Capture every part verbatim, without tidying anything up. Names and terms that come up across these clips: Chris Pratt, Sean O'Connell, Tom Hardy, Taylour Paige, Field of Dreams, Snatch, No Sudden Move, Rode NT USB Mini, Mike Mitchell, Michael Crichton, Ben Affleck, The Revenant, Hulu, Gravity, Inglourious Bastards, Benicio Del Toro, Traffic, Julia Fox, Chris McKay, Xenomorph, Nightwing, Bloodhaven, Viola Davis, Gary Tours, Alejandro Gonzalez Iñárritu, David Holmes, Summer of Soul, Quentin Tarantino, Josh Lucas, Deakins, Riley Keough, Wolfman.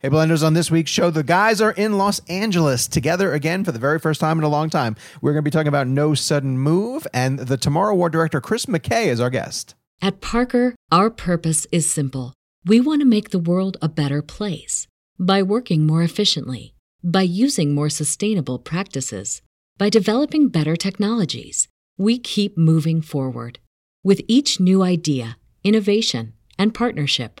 Hey, Blenders, on this week's show, the guys are in Los Angeles together again for the very first time in a long time. We're going to be talking about No Sudden Move, and The Tomorrow War director Chris McKay is our guest. At Parker, our purpose is simple. We want to make the world a better place. By working more efficiently, by using more sustainable practices, by developing better technologies, we keep moving forward. With each new idea, innovation, and partnership,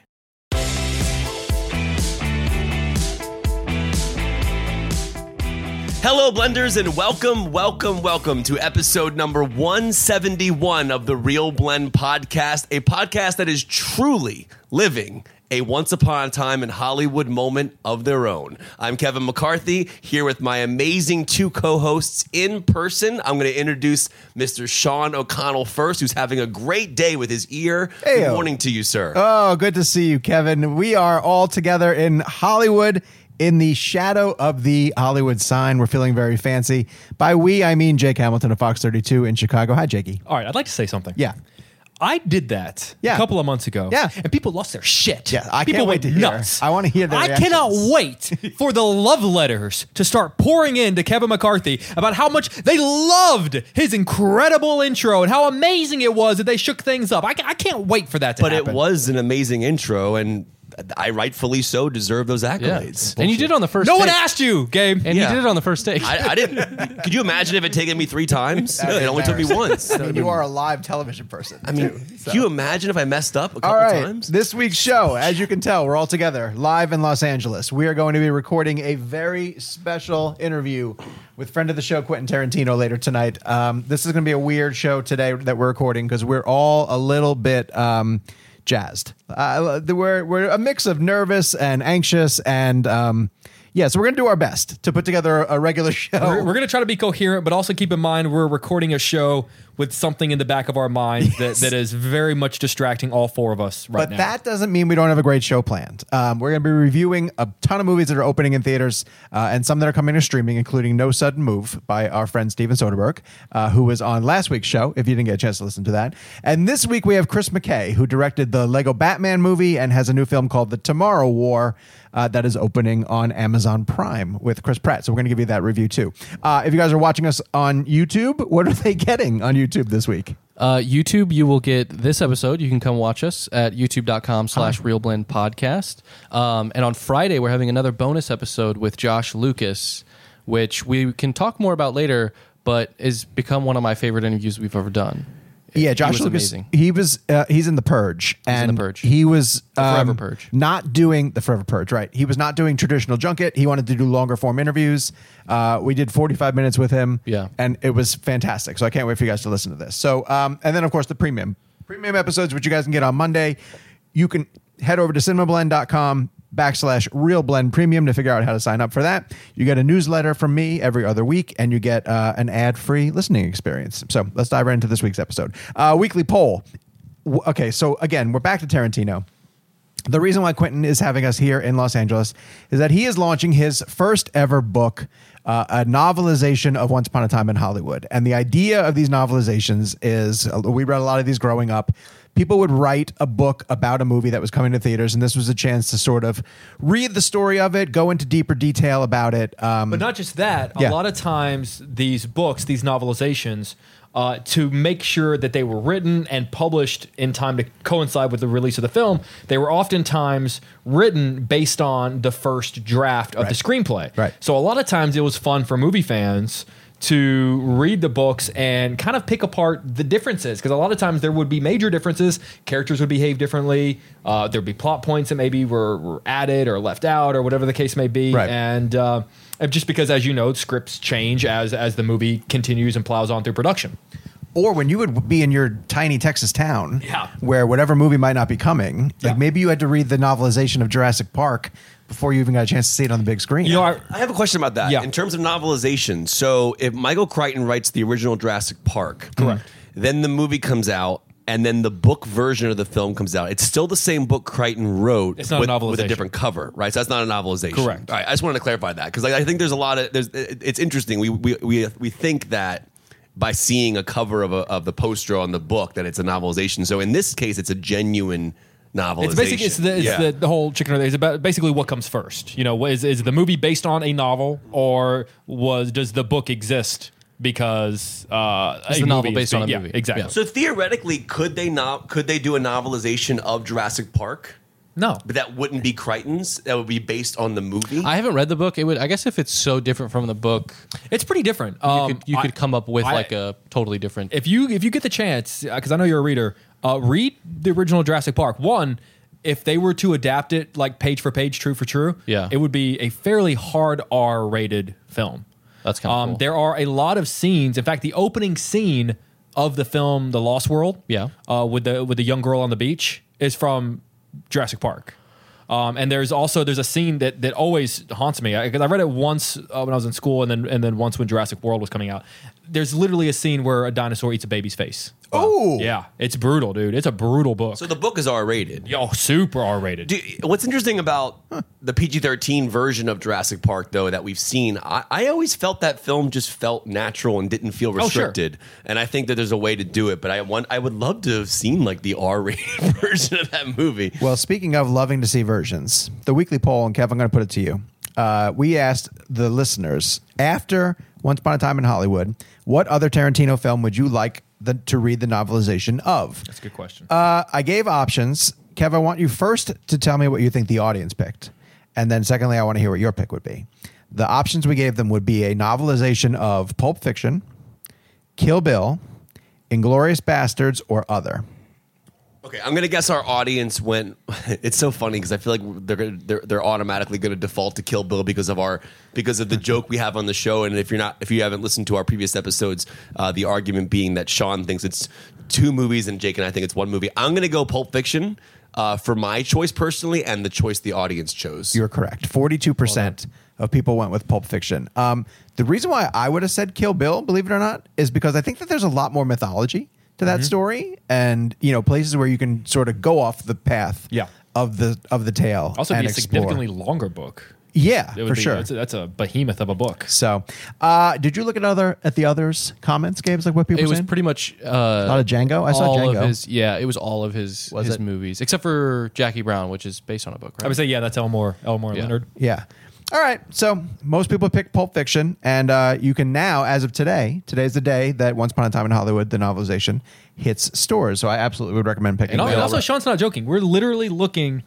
Hello, Blenders, and welcome, welcome, welcome to episode number one seventy-one of the Real Blend podcast, a podcast that is truly living a Once Upon a Time in Hollywood moment of their own. I'm Kevin McCarthy, here with my amazing two co-hosts in person. I'm going to introduce Mister Sean O'Connell first, who's having a great day with his ear. Hey-o. Good morning to you, sir. Oh, good to see you, Kevin. We are all together in Hollywood. In the shadow of the Hollywood sign, we're feeling very fancy. By we, I mean Jake Hamilton of Fox thirty-two in Chicago. Hi, Jakey. All right, I'd like to say something. Yeah. I did that yeah. a couple of months ago. Yeah. And people lost their shit. Yeah, I people can't wait to hear. Nuts. I want to hear their I reactions. Cannot wait for the love letters to start pouring in to Kevin McCarthy about how much they loved his incredible intro and how amazing it was that they shook things up. I, I can't wait for that to but happen. But it was an amazing intro, and I rightfully so deserve those accolades. Yeah. And you did it on the first no take. No one asked you, Gabe. And yeah. you did it on the first take. I, I didn't. Could you imagine if it had taken me three times? It only took me once. I mean, you are a live television person. I mean, too, so. Can you imagine if I messed up a couple all right. times? This week's show, as you can tell, we're all together live in Los Angeles. We are going to be recording a very special interview with friend of the show, Quentin Tarantino, later tonight. Um, this is going to be a weird show today that we're recording because we're all a little bit... Um, jazzed. Uh, we're, we're a mix of nervous and anxious and um, yeah, so we're going to do our best to put together a regular show. We're, we're going to try to be coherent, but also keep in mind we're recording a show with something in the back of our mind yes. that, that is very much distracting all four of us right but now. But that doesn't mean we don't have a great show planned. Um, we're going to be reviewing a ton of movies that are opening in theaters uh, and some that are coming to streaming, including No Sudden Move by our friend Steven Soderbergh, uh, who was on last week's show, if you didn't get a chance to listen to that. And this week we have Chris McKay, who directed the Lego Batman movie and has a new film called The Tomorrow War uh, that is opening on Amazon Prime with Chris Pratt. So we're going to give you that review too. Uh, if you guys are watching us on YouTube, what are they getting on YouTube? YouTube this week. Uh, YouTube, you will get this episode. You can come watch us at youtube.com slash realblendpodcast. Um, and on Friday, we're having another bonus episode with Josh Lucas, which we can talk more about later, but has become one of my favorite interviews we've ever done. Yeah, Josh he Lucas, amazing. he was, uh, he's in The Purge. And he's in The Purge. He was um, the Forever Purge. Not doing The Forever Purge, right. He was not doing traditional junket. He wanted to do longer form interviews. Uh, we did forty-five minutes with him. Yeah. And it was fantastic. So I can't wait for you guys to listen to this. So, um, and then, of course, the premium. Premium episodes, which you guys can get on Monday. You can head over to cinemablend.com backslash real blend premium to figure out how to sign up for that. You get a newsletter from me every other week, and you get uh, an ad-free listening experience. So let's dive right into this week's episode. Uh, weekly poll. W- okay, so again, we're back to Tarantino. The reason why Quentin is having us here in Los Angeles is that he is launching his first ever book, uh, a novelization of Once Upon a Time in Hollywood. And the idea of these novelizations is, uh, we read a lot of these growing up, people would write a book about a movie that was coming to theaters, and this was a chance to sort of read the story of it, go into deeper detail about it. Um, but not just that. Yeah. A lot of times these books, these novelizations, uh, to make sure that they were written and published in time to coincide with the release of the film, they were oftentimes written based on the first draft of right. the screenplay. Right. So a lot of times it was fun for movie fans to read the books and kind of pick apart the differences, because a lot of times there would be major differences. Characters would behave differently. Uh, there'd be plot points that maybe were, were added or left out or whatever the case may be. Right. And uh, just because, as you know, scripts change as as the movie continues and plows on through production. Or when you would be in your tiny Texas town yeah. where whatever movie might not be coming, yeah. like maybe you had to read the novelization of Jurassic Park before you even got a chance to see it on the big screen. You know, I, I have a question about that. Yeah. In terms of novelization, so if Michael Crichton writes the original Jurassic Park, correct, then the movie comes out, and then the book version of the film comes out. It's still the same book Crichton wrote it's not with, a novelization. with a different cover, right? So that's not a novelization. Correct. All right, I just wanted to clarify that, because like, I think there's a lot of... there's. It's interesting. We we we we think that by seeing a cover of a, of the poster on the book that it's a novelization. So in this case, it's a genuine novelization. It's basically it's the, it's yeah. the, the whole chicken or egg. It's about basically what comes first. You know, is is the movie based on a novel, or was does the book exist because uh, a the novel based on a yeah, movie? Exactly. Yeah. So theoretically, could they not? Could they do a novelization of Jurassic Park? No, but that wouldn't be Crichton's. That would be based on the movie. I haven't read the book. It would, I guess, if it's so different from the book, it's pretty different. Um, you could, you I, could come up with I, like a totally different. If you if you get the chance, because I know you're a reader, uh, read the original Jurassic Park. One, if they were to adapt it like page for page, true for true, yeah. it would be a fairly hard R-rated film. That's kind of um, cool. There are a lot of scenes. In fact, the opening scene of the film, The Lost World, yeah, uh, with the with the young girl on the beach, is from Jurassic Park. Um, and there's also, there's a scene that, that always haunts me. I, I read it once uh, when I was in school, and then and then once when Jurassic World was coming out. There's literally a scene where a dinosaur eats a baby's face. Oh! Uh, yeah. It's brutal, dude. It's a brutal book. So the book is R-rated. Yo, super R-rated. Dude, what's interesting about huh. the P G thirteen version of Jurassic Park, though, that we've seen, I, I always felt that film just felt natural and didn't feel restricted. Oh, sure. And I think that there's a way to do it, but I want, I would love to have seen like the R-rated version of that movie. Well, speaking of loving to see versions, the weekly poll, and Kev, I'm going to put it to you. Uh, we asked the listeners, after Once Upon a Time in Hollywood, what other Tarantino film would you like the, to read the novelization of? That's a good question. Uh, I gave options. Kev, I want you first to tell me what you think the audience picked. And then secondly, I want to hear what your pick would be. The options we gave them would be a novelization of Pulp Fiction, Kill Bill, Inglourious Bastards, or other. Okay, I'm going to guess our audience went... It's so funny because I feel like they're gonna, they're, they're automatically going to default to Kill Bill because of our because of the joke we have on the show. And if you're not, if you haven't listened to our previous episodes, uh, the argument being that Sean thinks it's two movies and Jake and I think it's one movie. I'm going to go Pulp Fiction uh, for my choice personally and the choice the audience chose. You're correct. forty-two percent of people went with Pulp Fiction. Um, the reason why I would have said Kill Bill, believe it or not, is because I think that there's a lot more mythology to that mm-hmm. story, and you know, places where you can sort of go off the path yeah. of the of the tale. Also, and be a explore. significantly longer book. Yeah, for be, sure. That's a, that's a behemoth of a book. So, uh, did you look at other at the others' comments, Gabe's? Like what people? It was in? pretty much uh, a lot of Django. I saw Django. Of his, yeah, it was all of his was his it? movies, except for Jackie Brown, which is based on a book. Right? I would say yeah, that's Elmore Elmore yeah. Leonard. Yeah. All right, so most people pick Pulp Fiction, and uh, you can now, as of today, today's the day that Once Upon a Time in Hollywood, the novelization, hits stores. So I absolutely would recommend picking it up. And also, Sean's not joking. We're literally looking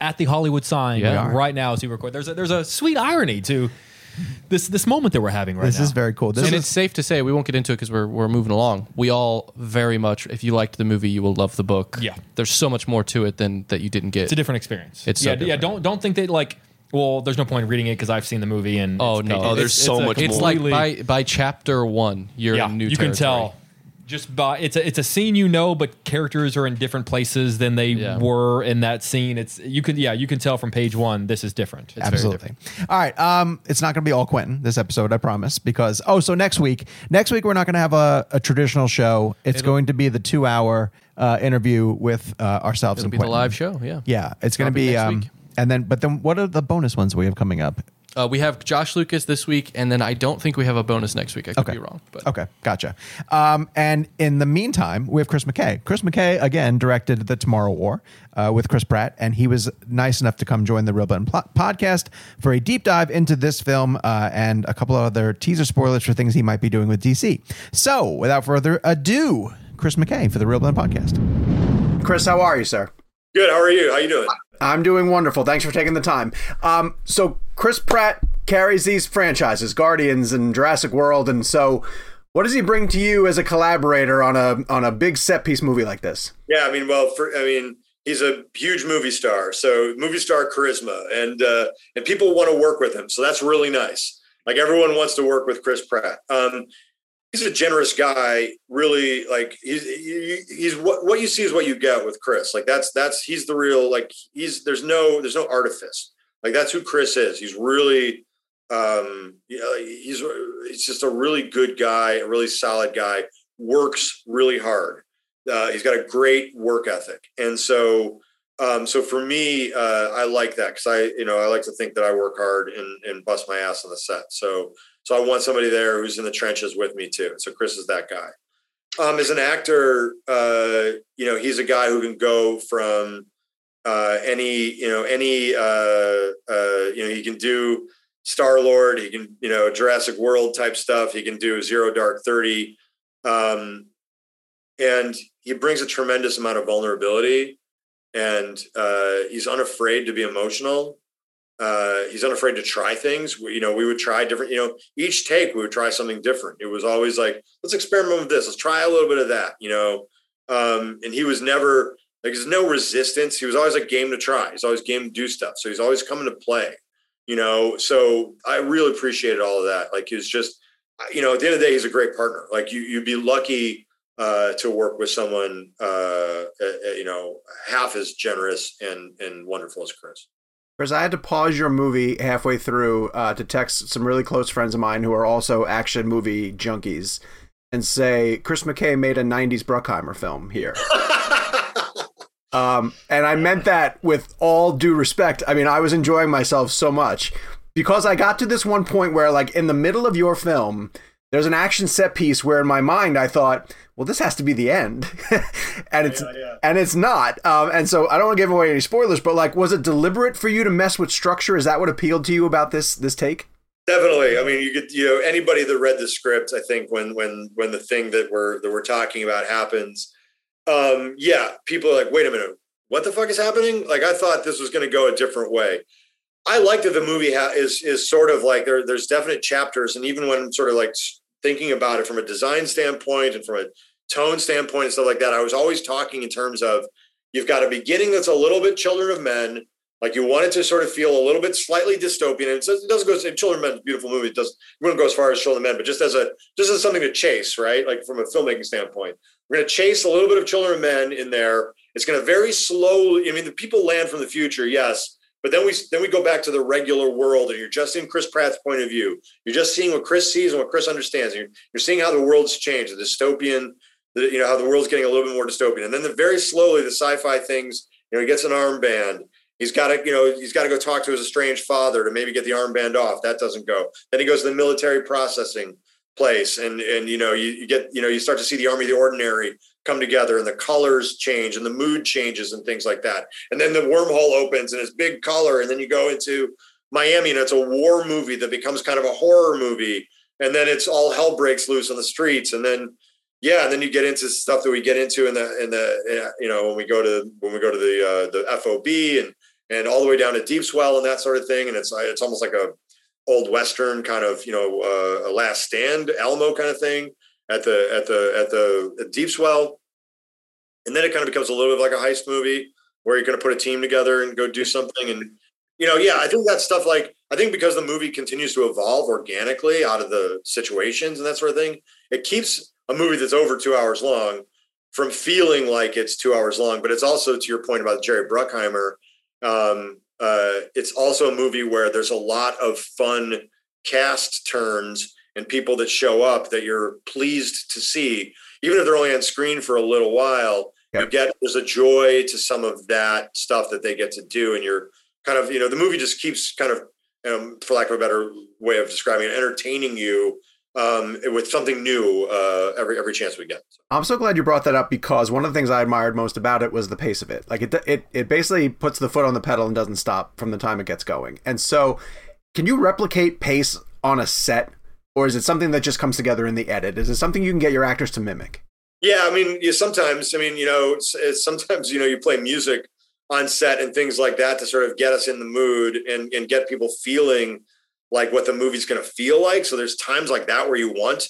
at the Hollywood sign yeah. right now as we record. There's a, there's a sweet irony to this this moment that we're having right this now. This is very cool. This so, is, and it's safe to say, we won't get into it because we're, we're moving along. We all very much, if you liked the movie, you will love the book. Yeah. There's so much more to it than that you didn't get. It's a different experience. It's so yeah, different. Yeah, don't, don't think that, like... Well, there's no point in reading it because I've seen the movie and oh no, oh, there's it's, so it's much. A, it's more. like by, by chapter one, you're yeah, in new. You territory. can tell just by it's a it's a scene you know, but characters are in different places than they yeah. were in that scene. It's you can yeah you can tell from page one this is different. It's Absolutely. Very different. All right, um, it's not going to be all Quentin this episode, I promise. Because oh, so next week, next week we're not going to have a, a traditional show. It's It'll, going to be the two hour uh, interview with uh, ourselves. It'll and be Quentin. the live show. Yeah, yeah, it's going to be. Um, And then, but then, what are the bonus ones we have coming up? Uh, we have Josh Lucas this week, and then I don't think we have a bonus next week. I could okay. be wrong. But. Okay, gotcha. Um, and in the meantime, we have Chris McKay. Chris McKay, again, directed The Tomorrow War uh, with Chris Pratt, and he was nice enough to come join the Real Button Plot podcast for a deep dive into this film uh, and a couple of other teaser spoilers for things he might be doing with D C. So, without further ado, Chris McKay for the Real Button podcast. Chris, how are you, sir? Good. How are you? How you doing? I'm doing wonderful. Thanks for taking the time. Um, so Chris Pratt carries these franchises, Guardians and Jurassic World, and so what does he bring to you as a collaborator on a on a big set piece movie like this? Yeah, I mean, well, for, I mean, he's a huge movie star, so movie star charisma, and uh, and people want to work with him, so that's really nice. Like everyone wants to work with Chris Pratt. Um, he's a generous guy, really. Like he's, he's what, what you see is what you get with Chris. Like that's, that's, he's the real, like he's, there's no, there's no artifice. Like that's who Chris is. He's really, um, you know, he's, he's just a really good guy, a really solid guy, works really hard. Uh, he's got a great work ethic. And so, um, so for me, uh, I like that. Cause I, you know, I like to think that I work hard and, and bust my ass on the set. So, So I want somebody there who's in the trenches with me too. So Chris is that guy. Um, as an actor, uh, you know, he's a guy who can go from uh, any, you know, any, uh, uh, you know, he can do Star-Lord, he can, you know, Jurassic World type stuff. He can do Zero Dark Thirty. Um, and he brings a tremendous amount of vulnerability, and uh, he's unafraid to be emotional. Uh, he's unafraid to try things. We, you know, we would try different, you know, each take we would try something different. It was always like, let's experiment with this. Let's try a little bit of that, you know? Um, and he was never like, there's no resistance. He was always like game to try. He's always game to do stuff. So he's always coming to play, you know? So I really appreciated all of that. Like he was just, you know, at the end of the day, he's a great partner. Like you, you'd be lucky, uh, to work with someone, uh, uh, you know, half as generous and, and wonderful as Chris. Chris, I had to pause your movie halfway through uh, to text some really close friends of mine who are also action movie junkies and say, Chris McKay made a nineties Bruckheimer film here. um, and I meant that with all due respect. I mean, I was enjoying myself so much because I got to this one point where, like, in the middle of your film, there's an action set piece where in my mind I thought, well, this has to be the end. and it's yeah, yeah. and it's not. Um, and so I don't want to give away any spoilers, but like, was it deliberate for you to mess with structure? Is that what appealed to you about this this take? Definitely. I mean, you could, you know, anybody that read the script, I think when when when the thing that we're that we're talking about happens, um, yeah, people are like, wait a minute, what the fuck is happening? Like, I thought this was going to go a different way. I like that the movie ha- is is sort of like there. There's definite chapters, and even when I'm sort of like thinking about it from a design standpoint and from a tone standpoint and stuff like that, I was always talking in terms of you've got a beginning that's a little bit Children of Men, like you want it to sort of feel a little bit slightly dystopian. And it doesn't go as Children of Men, beautiful movie. It doesn't we wouldn't go as far as Children of Men, but just as a just as something to chase, right? Like from a filmmaking standpoint, we're going to chase a little bit of Children of Men in there. It's going to very slowly. I mean, the people land from the future, yes. But then we then we go back to the regular world, and you're just in Chris Pratt's point of view. You're just seeing what Chris sees and what Chris understands. You're, you're seeing how the world's changed, the dystopian, the, you know, how the world's getting a little bit more dystopian. And then the, very slowly, the sci-fi things. You know, he gets an armband. He's got to, you know, he's got to go talk to his estranged father to maybe get the armband off. That doesn't go. Then he goes to the military processing place, and and you know, you, you get, you know, you start to see the Army of the Ordinary come together, and the colors change and the mood changes and things like that. And then the wormhole opens and it's big color. And then you go into Miami and it's a war movie that becomes kind of a horror movie. And then it's all hell breaks loose on the streets. And then, yeah. And then you get into stuff that we get into in the, in the, you know, when we go to, when we go to the, uh, the F O B and, and all the way down to Deep Swell and that sort of thing. And it's, it's almost like a old Western kind of, you know, uh, a Last Stand, Alamo kind of thing. At the at the at the at Deep Swell, and then it kind of becomes a little bit like a heist movie where you're going to put a team together and go do something. And you know, yeah, I think that stuff. Like, I think because the movie continues to evolve organically out of the situations and that sort of thing, it keeps a movie that's over two hours long from feeling like it's two hours long. But it's also, to your point about Jerry Bruckheimer, um, uh, it's also a movie where there's a lot of fun cast turns and people that show up that you're pleased to see, even if they're only on screen for a little while. Yep. You get, there's a joy to some of that stuff that they get to do. And you're kind of, you know, the movie just keeps kind of, um, for lack of a better way of describing it, entertaining you um, with something new uh, every every chance we get. I'm so glad you brought that up, because one of the things I admired most about it was the pace of it. Like it it it basically puts the foot on the pedal and doesn't stop from the time it gets going. And so, can you replicate pace on a set, or is it something that just comes together in the edit? Is it something you can get your actors to mimic? Yeah, I mean, you sometimes, I mean, you know, it's, it's sometimes, you know, you play music on set and things like that to sort of get us in the mood and, and get people feeling like what the movie's going to feel like. So there's times like that where you want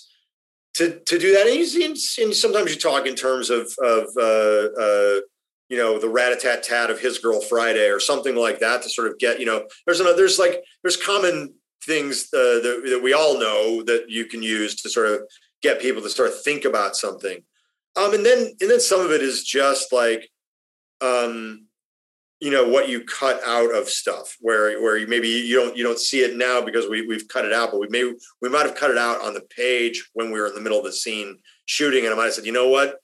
to to do that. And, you, and sometimes you talk in terms of, of uh, uh, you know, the rat-a-tat-tat of His Girl Friday or something like that to sort of get, you know, there's another, there's like, there's common things uh, that, that we all know that you can use to sort of get people to sort of think about something. Um, and then, and then some of it is just like, um, you know, what you cut out of stuff where, where you maybe you don't, you don't see it now because we we've cut it out, but we may, we might've cut it out on the page when we were in the middle of the scene shooting. And I might've said, you know what,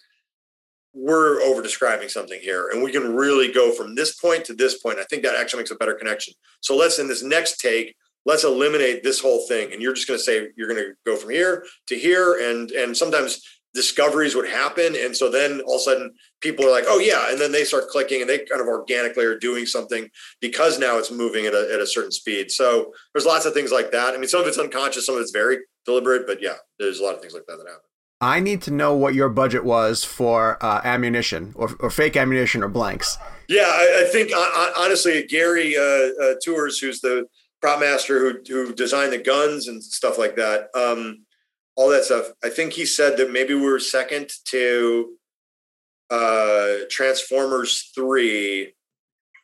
we're over describing something here and we can really go from this point to this point. I think that actually makes a better connection. So let's, in this next take, let's eliminate this whole thing. And you're just going to say, you're going to go from here to here. And, and sometimes discoveries would happen. And so then all of a sudden people are like, oh yeah. And then they start clicking and they kind of organically are doing something because now it's moving at a, at a certain speed. So there's lots of things like that. I mean, some of it's unconscious, some of it's very deliberate, but yeah, there's a lot of things like that that happen. I need to know what your budget was for uh, ammunition or, or fake ammunition or blanks. Yeah. I, I think I, I, honestly, Gary uh, uh, Tours, who's the prop master who, who designed the guns and stuff like that. Um, All that stuff. I think he said that maybe we were second to uh, Transformers three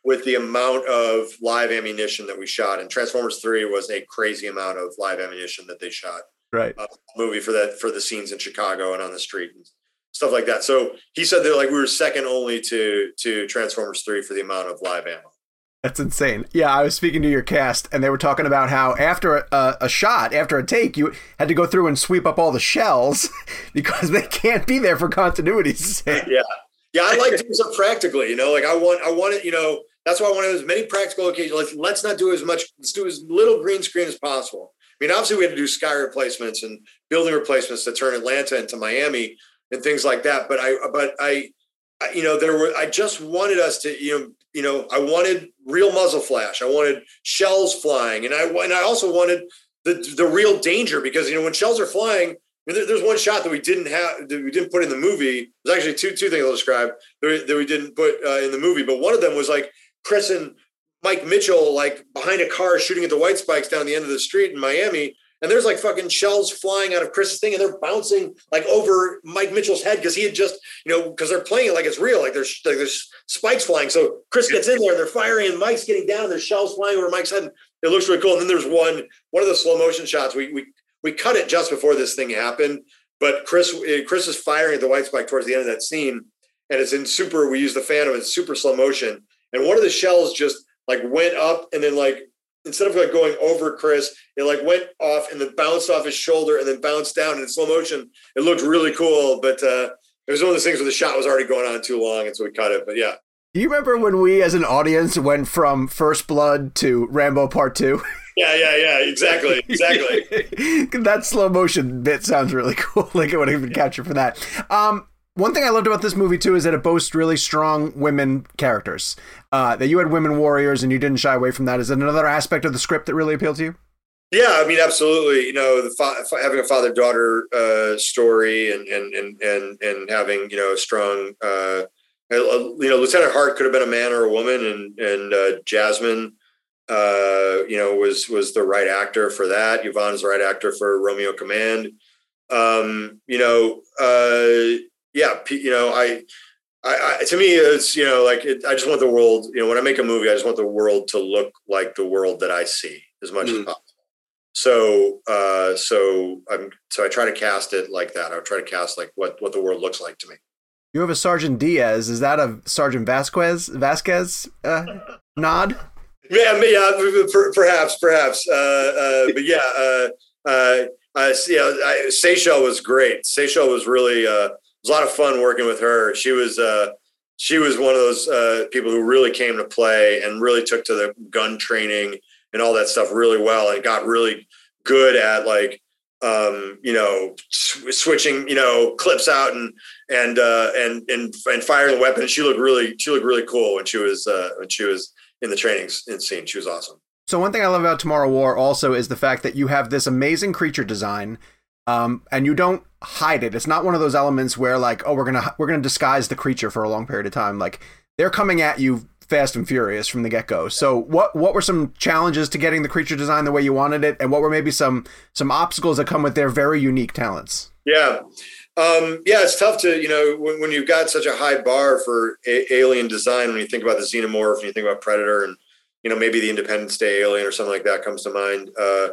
with the amount of live ammunition that we shot. And Transformers three was a crazy amount of live ammunition that they shot. Right. Uh, movie for that for the scenes in Chicago and on the street and stuff like that. So he said that like we were second only to to Transformers three for the amount of live ammo. That's insane. Yeah, I was speaking to your cast, and they were talking about how after a, a shot, after a take, you had to go through and sweep up all the shells because they can't be there for continuity's sake. Yeah, yeah, I like doing stuff practically. You know, like I want, I want it. You know, that's why I want to have as many practical occasions. Let's let's not do as much. Let's do as little green screen as possible. I mean, obviously, we had to do sky replacements and building replacements to turn Atlanta into Miami and things like that. But I, but I, I you know, there were. I just wanted us to, you know. You know, I wanted real muzzle flash. I wanted shells flying. And I and I also wanted the the real danger because, you know, when shells are flying, I mean, there's one shot that we didn't have, that we didn't put in the movie. There's actually two two things I'll describe that we didn't put uh, in the movie. But one of them was like Chris and Mike Mitchell, like behind a car shooting at the white spikes down the end of the street in Miami. And there's like fucking shells flying out of Chris's thing and they're bouncing like over Mike Mitchell's head because he had just, you know, because they're playing it like it's real, like there's like there's spikes flying. So Chris gets in there and they're firing and Mike's getting down and there's shells flying over Mike's head. And it looks really cool. And then there's one, one of the slow motion shots. We we we cut it just before this thing happened, but Chris Chris is firing at the white spike towards the end of that scene. And it's in super, we use the Phantom, it's super slow motion. And one of the shells just like went up and then like, instead of like going over Chris, it like went off and then bounced off his shoulder and then bounced down in slow motion. It looked really cool, but uh, it was one of those things where the shot was already going on too long, and so we cut it, but yeah. Do you remember when we as an audience went from First Blood to Rambo Part two? Yeah, yeah, yeah, exactly, exactly. That slow motion bit sounds really cool, like it would have been captured for that. Um, One thing I loved about this movie, too, is that it boasts really strong women characters, uh, that you had women warriors and you didn't shy away from that. Is that another aspect of the script that really appealed to you? Yeah, I mean, absolutely. You know, the fa- having a father-daughter uh, story and, and and and and having, you know, a strong, uh, you know, Lieutenant Hart could have been a man or a woman. And, and uh, Jasmine, uh, you know, was was the right actor for that. Yvonne's the right actor for Romeo Command. Um, you know, uh Yeah, you know, I, I, I, to me, it's, you know, like, it, I just want the world, you know, when I make a movie, I just want the world to look like the world that I see as much mm. as possible. So, uh, so I'm, so I try to cast it like that. I would try to cast like what, what the world looks like to me. You have a Sergeant Diaz. Is that a Sergeant Vasquez, Vasquez uh, nod? Yeah, yeah, perhaps, perhaps. Uh, uh, but yeah, uh, uh, uh, yeah, I, Seychelles was great. Seychelles was really, uh, it was a lot of fun working with her. She was uh, she was one of those uh, people who really came to play and really took to the gun training and all that stuff really well, and got really good at like, um, you know, sw- switching, you know, clips out and, and, uh, and, and, and firing the weapon. And she looked really, she looked really cool when she was, uh, when she was in the training scene. She was awesome. So one thing I love about Tomorrow War also is the fact that you have this amazing creature design, um, and you don't hide it. It's not one of those elements where like, oh, we're going to, we're going to disguise the creature for a long period of time. Like, they're coming at you fast and furious from the get-go. So what what were some challenges to getting the creature design the way you wanted it, and what were maybe some some obstacles that come with their very unique talents? Yeah. Um, yeah, it's tough to, you know, when, when you've got such a high bar for a- alien design, when you think about the Xenomorph and you think about Predator and, you know, maybe the Independence Day alien or something like that comes to mind. Uh,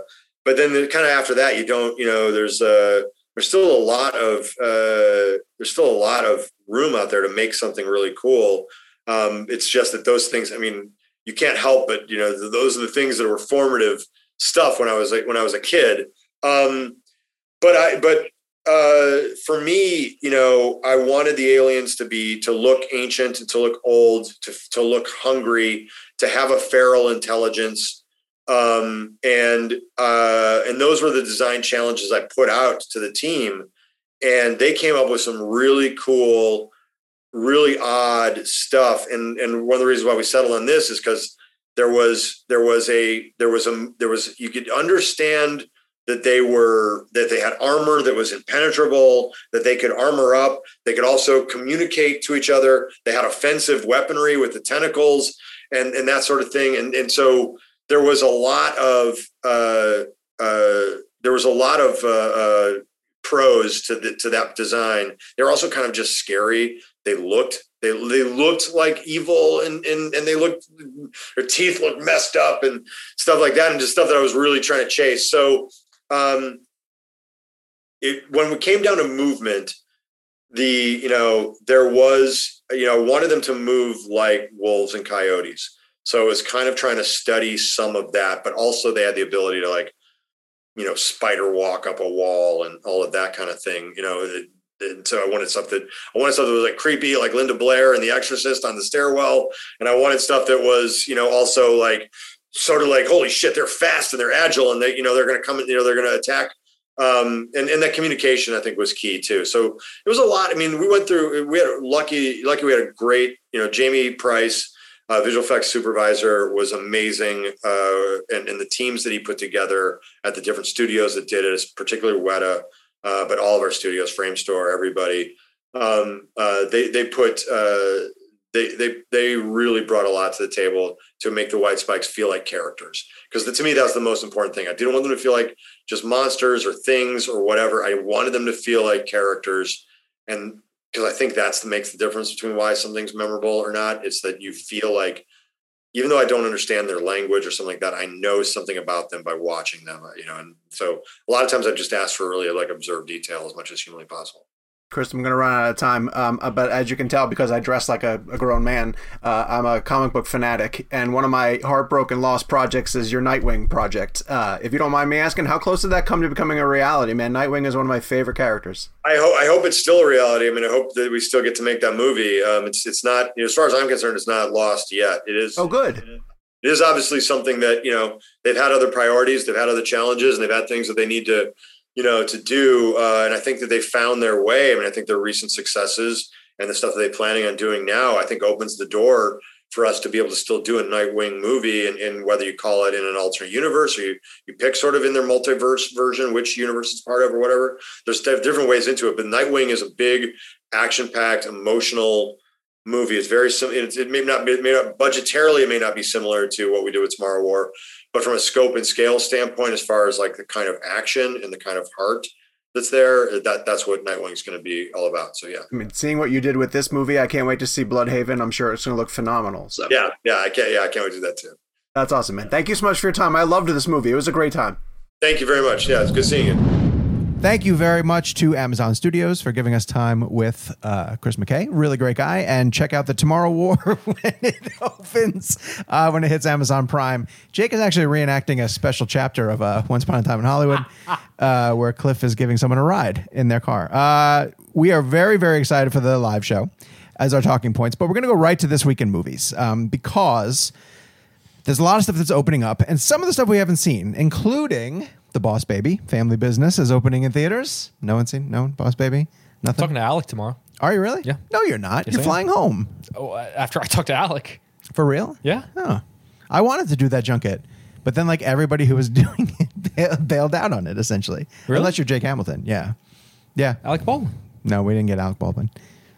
but then the, kind of after that, you don't, you know, there's uh, there's still a lot of uh, there's still a lot of room out there to make something really cool. Um, it's just that those things, I mean, you can't help but, you know, th- those are the things that were formative stuff when I was like, when I was a kid. Um, but I, but, uh, for me, you know, I wanted the aliens to be, to look ancient and to look old, to, to look hungry, to have a feral intelligence. Um, and, uh, and those were the design challenges I put out to the team, and they came up with some really cool, really odd stuff. And and one of the reasons why we settled on this is because there was there was a there was a there was you could understand that they were that they had armor that was impenetrable, that they could armor up, they could also communicate to each other, they had offensive weaponry with the tentacles and and that sort of thing. And and so there was a lot of uh uh there was a lot of uh, uh pros to the, to that design. They're also kind of just scary. They looked, they they looked like evil, and and and they looked, their teeth looked messed up and stuff like that, and just stuff that I was really trying to chase. So, um, it, when we came down to movement, the you know there was you know I wanted them to move like wolves and coyotes. So it was kind of trying to study some of that, but also they had the ability to like, you know, spider walk up a wall and all of that kind of thing, you know. It, and so I wanted something, I wanted something that was like creepy, like Linda Blair and The Exorcist on the stairwell. And I wanted stuff that was, you know, also like, sort of like, holy shit, they're fast and they're agile and they, you know, they're going to come and, you know, they're going to attack. Um, and, and that communication I think was key too. So it was a lot. I mean, we went through, we had a lucky, lucky, we had a great, you know, Jamie Price, uh, visual effects supervisor, was amazing. Uh, and, and the teams that he put together at the different studios that did it, particularly Weta, Uh, but all of our studios, Frame Store, everybody, um, uh, they they put uh, they they they really brought a lot to the table to make the White Spikes feel like characters. Because to me, that's the most important thing. I didn't want them to feel like just monsters or things or whatever. I wanted them to feel like characters, and because I think that's that makes the difference between why something's memorable or not. It's that you feel like, even though I don't understand their language or something like that, I know something about them by watching them, you know? And so a lot of times I've just asked for really like observed detail as much as humanly possible. Chris, I'm going to run out of time. Um, but as you can tell, because I dress like a, a grown man, uh, I'm a comic book fanatic. And one of my heartbroken lost projects is your Nightwing project. Uh, if you don't mind me asking, how close did that come to becoming a reality, man? Nightwing is one of my favorite characters. I hope, I hope it's still a reality. I mean, I hope that we still get to make that movie. Um, it's, it's not, you know, as far as I'm concerned, it's not lost yet. It is. Oh, good. It is obviously something that, you know, they've had other priorities, they've had other challenges, and they've had things that they need to, you know, to do. Uh, and I think that they found their way. I mean, I think their recent successes and the stuff that they're planning on doing now, I think opens the door for us to be able to still do a Nightwing movie, and, and whether you call it in an alternate universe or you, you pick sort of in their multiverse version, which universe it's part of or whatever, there's different ways into it. But Nightwing is a big, action-packed, emotional movie. It's very similar. It, it may not be, it may not, budgetarily, it may not be similar to what we do with Tomorrow War, but from a scope and scale standpoint, as far as like the kind of action and the kind of heart that's there, that that's what Nightwing is going to be all about. So, yeah. I mean, seeing what you did with this movie, I can't wait to see Bloodhaven. I'm sure it's going to look phenomenal. So yeah. Yeah. I can't, yeah. I can't wait to do that too. That's awesome, man. Thank you so much for your time. I loved this movie. It was a great time. Thank you very much. Yeah. It's good seeing you. Thank you very much to Amazon Studios for giving us time with uh, Chris McKay. Really great guy. And check out The Tomorrow War when it opens, uh, when it hits Amazon Prime. Jake is actually reenacting a special chapter of uh, Once Upon a Time in Hollywood, uh, where Cliff is giving someone a ride in their car. Uh, we are very, very excited for the live show as our talking points, but we're going to go right to This Week in Movies um, because There's a lot of stuff that's opening up, and some of the stuff we haven't seen, including The Boss Baby. Family Business is opening in theaters. No one's seen? No one? Boss Baby? Nothing? I'm talking to Alec tomorrow. Are you really? Yeah. No, you're not. Yes, you're I flying am. home. Oh, after I talked to Alec. For real? Yeah. Oh. I wanted to do that junket, but then like everybody who was doing it bailed out on it, essentially. Really? Unless you're Jake Hamilton. Yeah. Yeah. Alec Baldwin. No, we didn't get Alec Baldwin.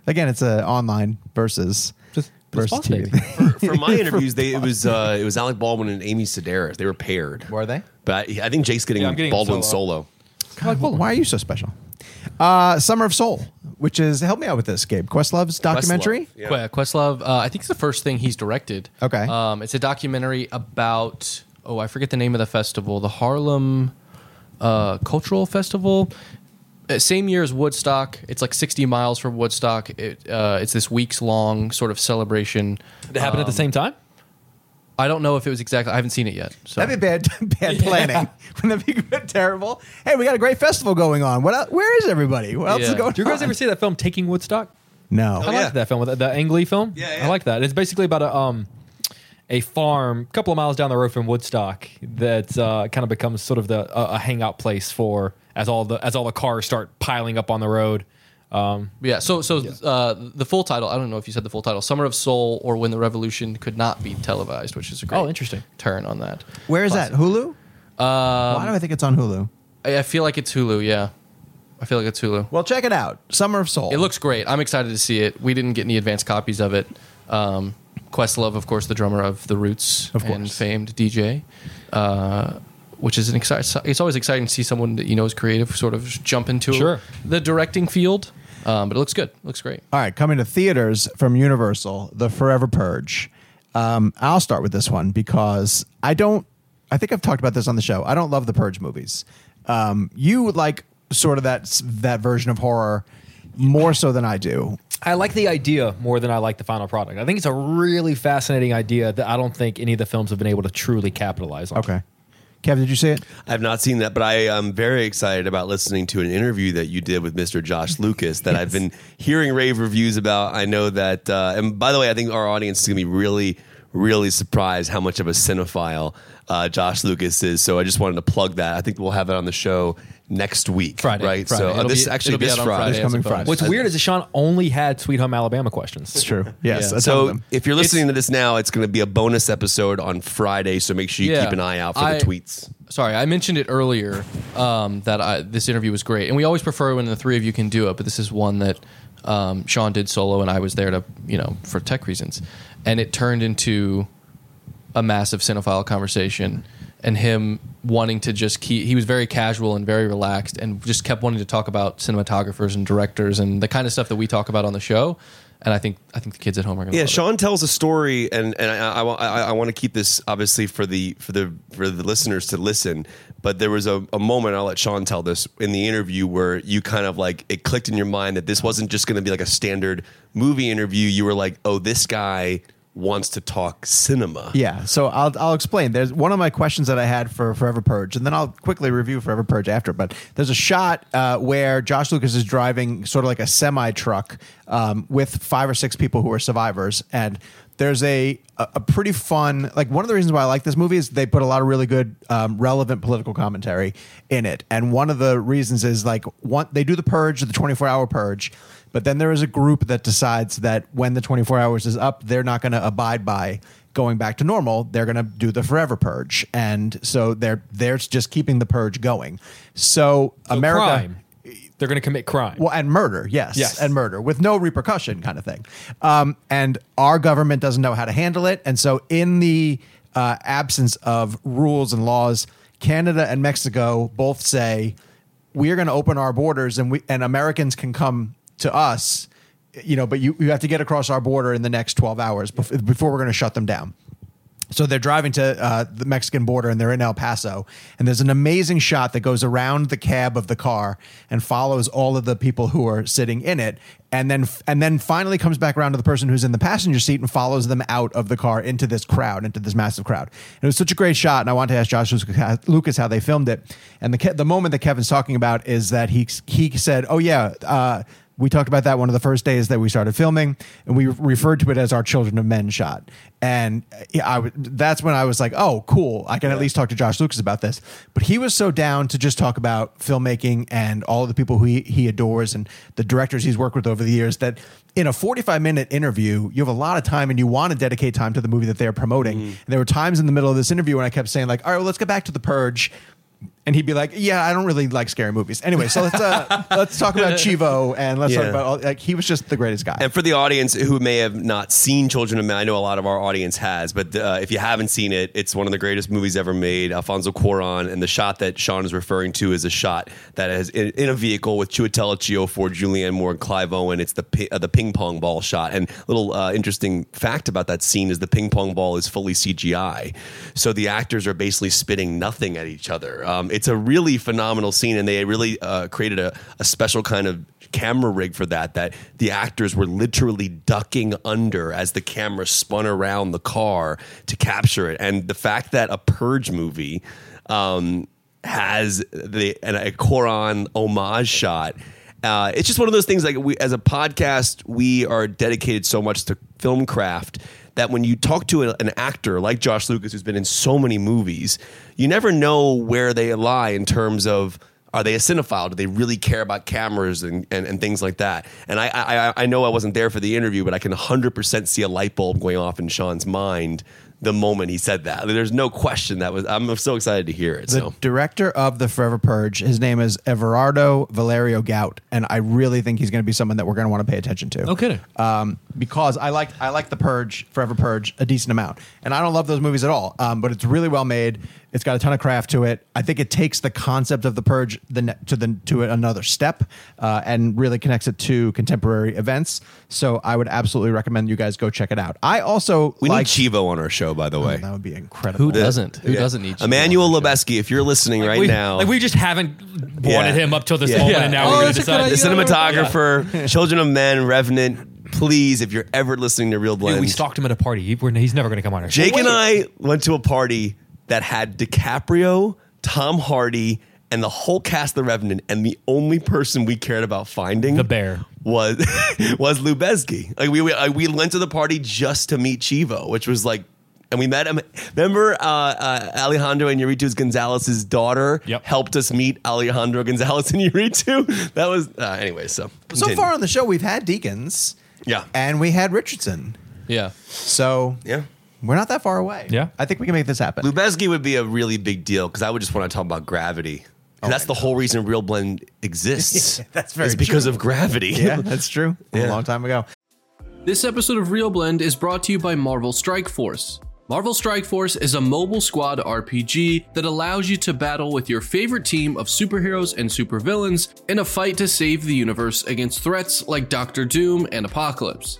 Again, it's an online versus... Just versus T V. For, for my interviews, they it was uh, it was Alec Baldwin and Amy Sedaris. They were paired. Were they? But I, I think Jake's getting, yeah, getting Baldwin solo. solo. God, why are you so special? Uh, Summer of Soul, which is, help me out with this, Gabe. Questlove's documentary? Questlove, yeah. Questlove, uh, I think it's the first thing he's directed. Okay. Um, it's a documentary about, oh, I forget the name of the festival, the Harlem uh, Cultural Festival. Same year as Woodstock. It's like sixty miles from Woodstock. It, uh, it's this weeks-long sort of celebration. Did it happen um, at the same time? I don't know if it was exactly... I haven't seen it yet. So. That'd be bad, bad yeah. planning. Wouldn't that be terrible? Hey, we got a great festival going on. What? Else, where is everybody? What else yeah. is going on? Do you guys ever see that film, Taking Woodstock? No. Oh, I yeah. liked that film, the, the Ang Lee film. Yeah, yeah. I like that. It's basically about a... Um, a farm a couple of miles down the road from Woodstock that uh, kind of becomes sort of the uh, a hangout place for as all the as all the cars start piling up on the road. Um, yeah, so so yeah. Uh, the full title, I don't know if you said the full title, Summer of Soul or When the Revolution Could Not Be Televised, which is a great oh, interesting. turn on that. Where is Classic. that? Hulu? Um, Why do I think it's on Hulu? I, I feel like it's Hulu, yeah. I feel like it's Hulu. Well, check it out. Summer of Soul. It looks great. I'm excited to see it. We didn't get any advanced copies of it. Um Questlove, of course, the drummer of The Roots and famed D J, uh, which is an exciting... It's always exciting to see someone that you know is creative sort of jump into sure. the directing field, um, but it looks good. It looks great. All right, coming to theaters from Universal, The Forever Purge. Um, I'll start with this one because I don't... I think I've talked about this on the show. I don't love the Purge movies. Um, you like sort of that that version of horror more so than I do. I like the idea more than I like the final product. I think it's a really fascinating idea that I don't think any of the films have been able to truly capitalize on. Okay. Kev, did you see it? I have not seen that, but I am very excited about listening to an interview that you did with Mister Josh Lucas that yes. I've been hearing rave reviews about. I know that, uh, and by the way, I think our audience is going to be really, really surprised how much of a cinephile uh, Josh Lucas is. So I just wanted to plug that. I think we'll have it on the show next week, Friday, right? Friday. So uh, this be, actually this Friday, Friday coming Friday. What's weird is that Sean only had Sweet Home Alabama questions. It's true. Yes. Yeah. So if you're listening it's, to this now, it's going to be a bonus episode on Friday. So make sure you yeah, keep an eye out for I, the tweets. Sorry, I mentioned it earlier um, that I, this interview was great, and we always prefer when the three of you can do it. But this is one that um, Sean did solo, and I was there to, you know, for tech reasons, and it turned into a massive cinephile conversation. And him wanting to just keep... He was very casual and very relaxed and just kept wanting to talk about cinematographers and directors and the kind of stuff that we talk about on the show. And I think I think the kids at home are going to... Yeah, love Sean it. tells a story, and, and I, I, I, I want to keep this, obviously, for the for the, for the listeners to listen, but there was a, a moment, I'll let Sean tell this, in the interview where you kind of like... It clicked in your mind that this wasn't just going to be like a standard movie interview. You were like, oh, this guy... wants to talk cinema. Yeah, so I'll I'll explain. There's one of my questions that I had for Forever Purge, and then I'll quickly review Forever Purge after, but there's a shot uh, where Josh Lucas is driving sort of like a semi-truck um, with five or six people who are survivors, and there's a, a, a pretty fun... Like, one of the reasons why I like this movie is they put a lot of really good, um, relevant political commentary in it, and one of the reasons is, like, one, they do the purge, the twenty-four hour purge, but then there is a group that decides that when the twenty-four hours is up, they're not going to abide by going back to normal. They're going to do the forever purge. And so they're, they're just keeping the purge going. So, so America... Crime. They're going to commit crime. Well, and murder, yes, yes. And murder with no repercussion kind of thing. Um, and our government doesn't know how to handle it. And so in the uh, absence of rules and laws, Canada and Mexico both say, we are going to open our borders and we and Americans can come... to us, you know, but you, you have to get across our border in the next twelve hours bef- before we're going to shut them down. So they're driving to uh, the Mexican border and they're in El Paso. And there's an amazing shot that goes around the cab of the car and follows all of the people who are sitting in it. And then and then finally comes back around to the person who's in the passenger seat and follows them out of the car into this crowd, into this massive crowd. And it was such a great shot, and I wanted to ask Josh Lucas how they filmed it. And the the moment that Kevin's talking about is that he, he said, oh, yeah, uh, We talked about that one of the first days that we started filming, and we referred to it as our Children of Men shot. And I w- that's when I was like, oh, cool. I can yeah. at least talk to Josh Lucas about this. But he was so down to just talk about filmmaking and all of the people who he, he adores and the directors he's worked with over the years that in a forty-five minute interview, you have a lot of time and you want to dedicate time to the movie that they're promoting. Mm-hmm. And there were times in the middle of this interview when I kept saying like, all right, well, let's get back to The Purge. And he'd be like, yeah, I don't really like scary movies. Anyway, so let's uh, let's talk about Chivo and let's yeah. talk about, all, like, he was just the greatest guy. And for the audience who may have not seen Children of Men, I know a lot of our audience has, but uh, if you haven't seen it, it's one of the greatest movies ever made, Alfonso Cuarón. And the shot that Sean is referring to is a shot that is in, in a vehicle with Chiwetel Ejiofor, Julianne Moore, and Clive Owen. It's the pi- uh, the ping pong ball shot. And a little uh, interesting fact about that scene is the ping pong ball is fully C G I. So the actors are basically spitting nothing at each other. Um, it's a really phenomenal scene, and they really uh, created a, a special kind of camera rig for that, that the actors were literally ducking under as the camera spun around the car to capture it. And the fact that a Purge movie um, has the and a Cuarón homage shot, uh, it's just one of those things, like we, as a podcast, we are dedicated so much to film craft that when you talk to an actor like Josh Lucas, who's been in so many movies, you never know where they lie in terms of, are they a cinephile? Do they really care about cameras and, and, and things like that? And I, I I know I wasn't there for the interview, but I can one hundred percent see a light bulb going off in Sean's mind the moment he said that. There's no question that was, I'm so excited to hear it. The so. director of The Forever Purge, his name is Everardo Valerio Gaut, and I really think he's going to be someone that we're going to want to pay attention to. Okay. Um, because I like I like The Purge, Forever Purge, a decent amount. And I don't love those movies at all, um, but it's really well made. It's got a ton of craft to it. I think it takes the concept of The Purge the ne- to the to another step uh, and really connects it to contemporary events. So I would absolutely recommend you guys go check it out. I also we like- need Chivo on our show, by the way. Oh, that would be incredible. Who doesn't? Who yeah. doesn't need Chivo? Emmanuel Lubezki, if you're listening like right we, now, like we just haven't wanted yeah. him up till this yeah. moment, yeah. and now oh, we're going to decide. The cinematographer, yeah. Children of Men, Revenant. Please, if you're ever listening to Real Blend, dude, we stalked him at a party. He, we're, he's never going to come on our show. Jake and I went to a party that had DiCaprio, Tom Hardy, and the whole cast of The Revenant, and the only person we cared about finding the bear was was Lubezki. Like we we, we went to the party just to meet Chivo, which was like. And we met him. Remember uh, uh, Alejandro Iñárritu Gonzalez's daughter yep. helped us meet Alejandro Gonzalez Iñárritu. That was uh, anyway. So continue. So far on the show, we've had Deakins, yeah, and we had Richardson, yeah. So yeah. We're not that far away. Yeah. I think we can make this happen. Lubezki would be a really big deal because I would just want to talk about Gravity. Oh, that's the whole reason Real Blend exists. Yeah, that's very It's true. Because of Gravity. Yeah, that's true. Yeah. A long time ago. This episode of Real Blend is brought to you by Marvel Strike Force. Marvel Strike Force is a mobile squad R P G that allows you to battle with your favorite team of superheroes and supervillains in a fight to save the universe against threats like Doctor Doom and Apocalypse.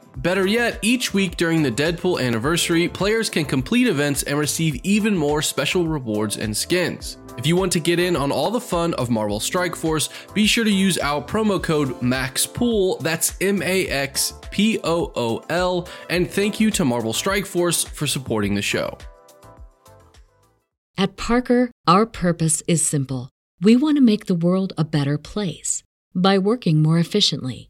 Better yet, each week during the Deadpool anniversary, players can complete events and receive even more special rewards and skins. If you want to get in on all the fun of Marvel Strike Force, be sure to use our promo code MAXPOOL, that's M A X P O O L, and thank you to Marvel Strike Force for supporting the show. At Parker, our purpose is simple. We want to make the world a better place. By working more efficiently,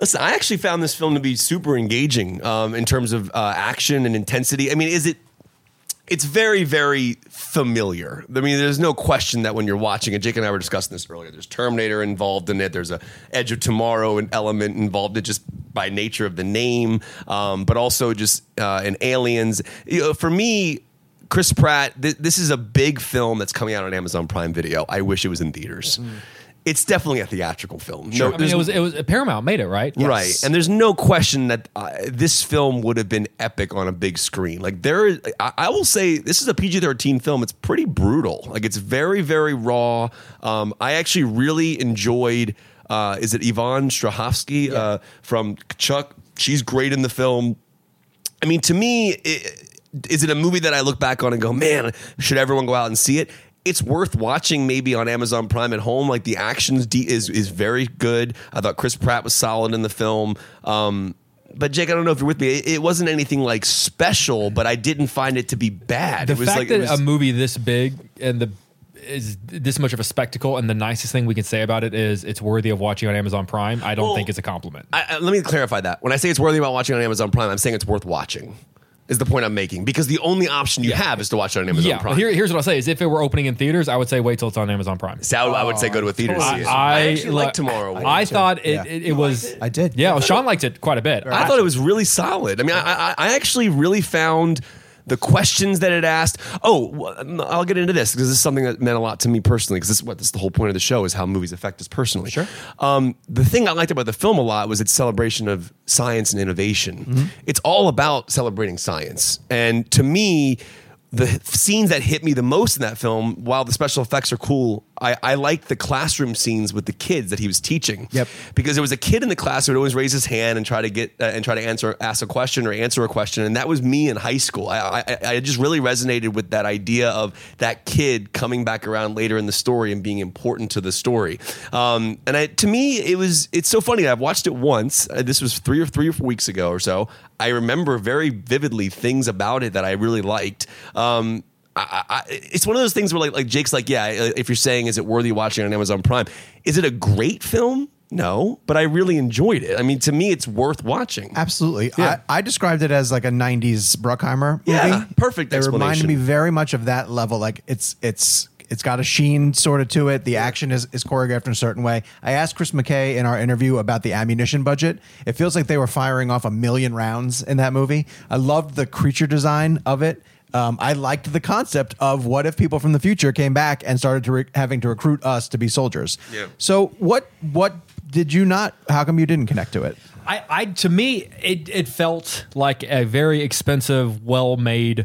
Listen, I actually found this film to be super engaging um, in terms of uh, action and intensity. I mean, is it? It's very, very familiar. I mean, there's no question that when you're watching it, Jake and I were discussing this earlier, there's Terminator involved in it. There's a Edge of Tomorrow and element involved in it just by nature of the name, um, but also just uh, in Aliens. You know, for me, Chris Pratt, th- this is a big film that's coming out on Amazon Prime Video. I wish it was in theaters. Mm. It's definitely a theatrical film. Sure. No, I mean, it was, it was Paramount made it, right? Yes. Right. And there's no question that uh, this film would have been epic on a big screen. Like there, I, I will say this is a P G thirteen film. It's pretty brutal. Like it's very, very raw. Um, I actually really enjoyed, uh, is it Yvonne Strahovski yeah. uh, from Chuck? She's great in the film. I mean, to me, it, is it a movie that I look back on and go, man, should everyone go out and see it? It's worth watching maybe on Amazon Prime at home. Like the actions de- is is very good. I thought Chris Pratt was solid in the film. Um, but Jake, I don't know if you're with me. It, it wasn't anything like special, but I didn't find it to be bad. The it was fact like, that it was, a movie this big and the is this much of a spectacle, and the nicest thing we can say about it is it's worthy of watching on Amazon Prime. I don't well, think it's a compliment. I, I, let me clarify that. When I say it's worthy about watching on Amazon Prime, I'm saying it's worth watching. Is the point I'm making, because the only option you yeah. have is to watch it on Amazon yeah. Prime. Here, here's what I'll say: is if it were opening in theaters, I would say wait till it's on Amazon Prime. So I would uh, say go to a theater to see it. I, I actually like Tomorrow War. I, I thought it, yeah. it, it was. I did. Yeah, well, Sean liked it quite a bit. I thought it was really solid. I mean, I, I, I actually really found the questions that it asked. Oh, I'll get into this because this is something that meant a lot to me personally. Because this is what this is the whole point of the show is how movies affect us personally. Sure. Um, the thing I liked about the film a lot was its celebration of science and innovation. Mm-hmm. It's all about celebrating science, and to me, the scenes that hit me the most in that film, while the special effects are cool, I, I liked the classroom scenes with the kids that he was teaching. Yep. Because there was a kid in the class who would always raise his hand and try to get uh, and try to answer, ask a question or answer a question, and that was me in high school. I, I I just really resonated with that idea of that kid coming back around later in the story and being important to the story. Um, and I, to me, it was it's so funny. I've watched it once. Uh, this was three or three or four weeks ago or so. I remember very vividly things about it that I really liked. Um, I, I, it's one of those things where like, like Jake's like, yeah, if you're saying, is it worthy watching on Amazon Prime? Is it a great film? No, but I really enjoyed it. I mean, to me, it's worth watching. Absolutely. Yeah. I, I described it as like a nineties Bruckheimer movie. Yeah, perfect explanation. It reminded me very much of that level. Like it's, it's, It's got a sheen sort of to it. The action is, is choreographed in a certain way. I asked Chris McKay in our interview about the ammunition budget. It feels like they were firing off a million rounds in that movie. I loved the creature design of it. Um, I liked the concept of what if people from the future came back and started to re- having to recruit us to be soldiers. Yeah. So what what did you not, how come you didn't connect to it? I, I to me, it, it felt like a very expensive, well-made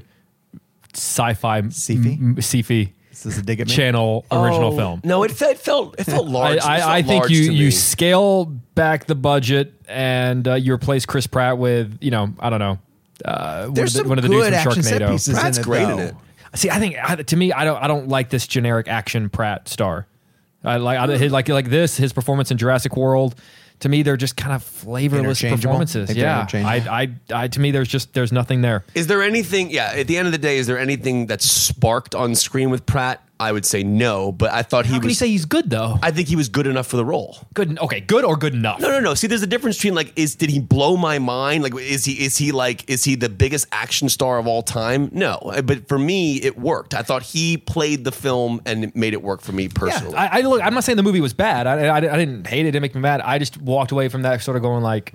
sci-fi. Sci-fi? M- sci-fi. This is a dig at me? Channel original oh, film. No, it felt it felt, it felt large. I, I, it felt I think large you, you scale back the budget and uh, you replace Chris Pratt with you know I don't know. Uh, There's one of the, some one of the good dudes from Sharknado. Pratt's in great though. in it. See, I think I, to me, I don't I don't like this generic action Pratt star. I like I, his, like like this his performance in Jurassic World. To me, they're just kind of flavorless performances. Yeah, I, I, I, to me, there's just there's nothing there. Is there anything? Yeah, at the end of the day, is there anything that's sparked on screen with Pratt? I would say no, but I thought he was. How can you say he's good though? I think he was good enough for the role. Good, okay, good or good enough? No, no, no. See, there's a difference between like, is did he blow my mind? Like, is he is he like is he the biggest action star of all time? No, but for me, it worked. I thought he played the film and it made it work for me personally. Yeah, I, I look. I'm not saying the movie was bad. I, I, I didn't hate it. It didn't make me mad. I just walked away from that sort of going like,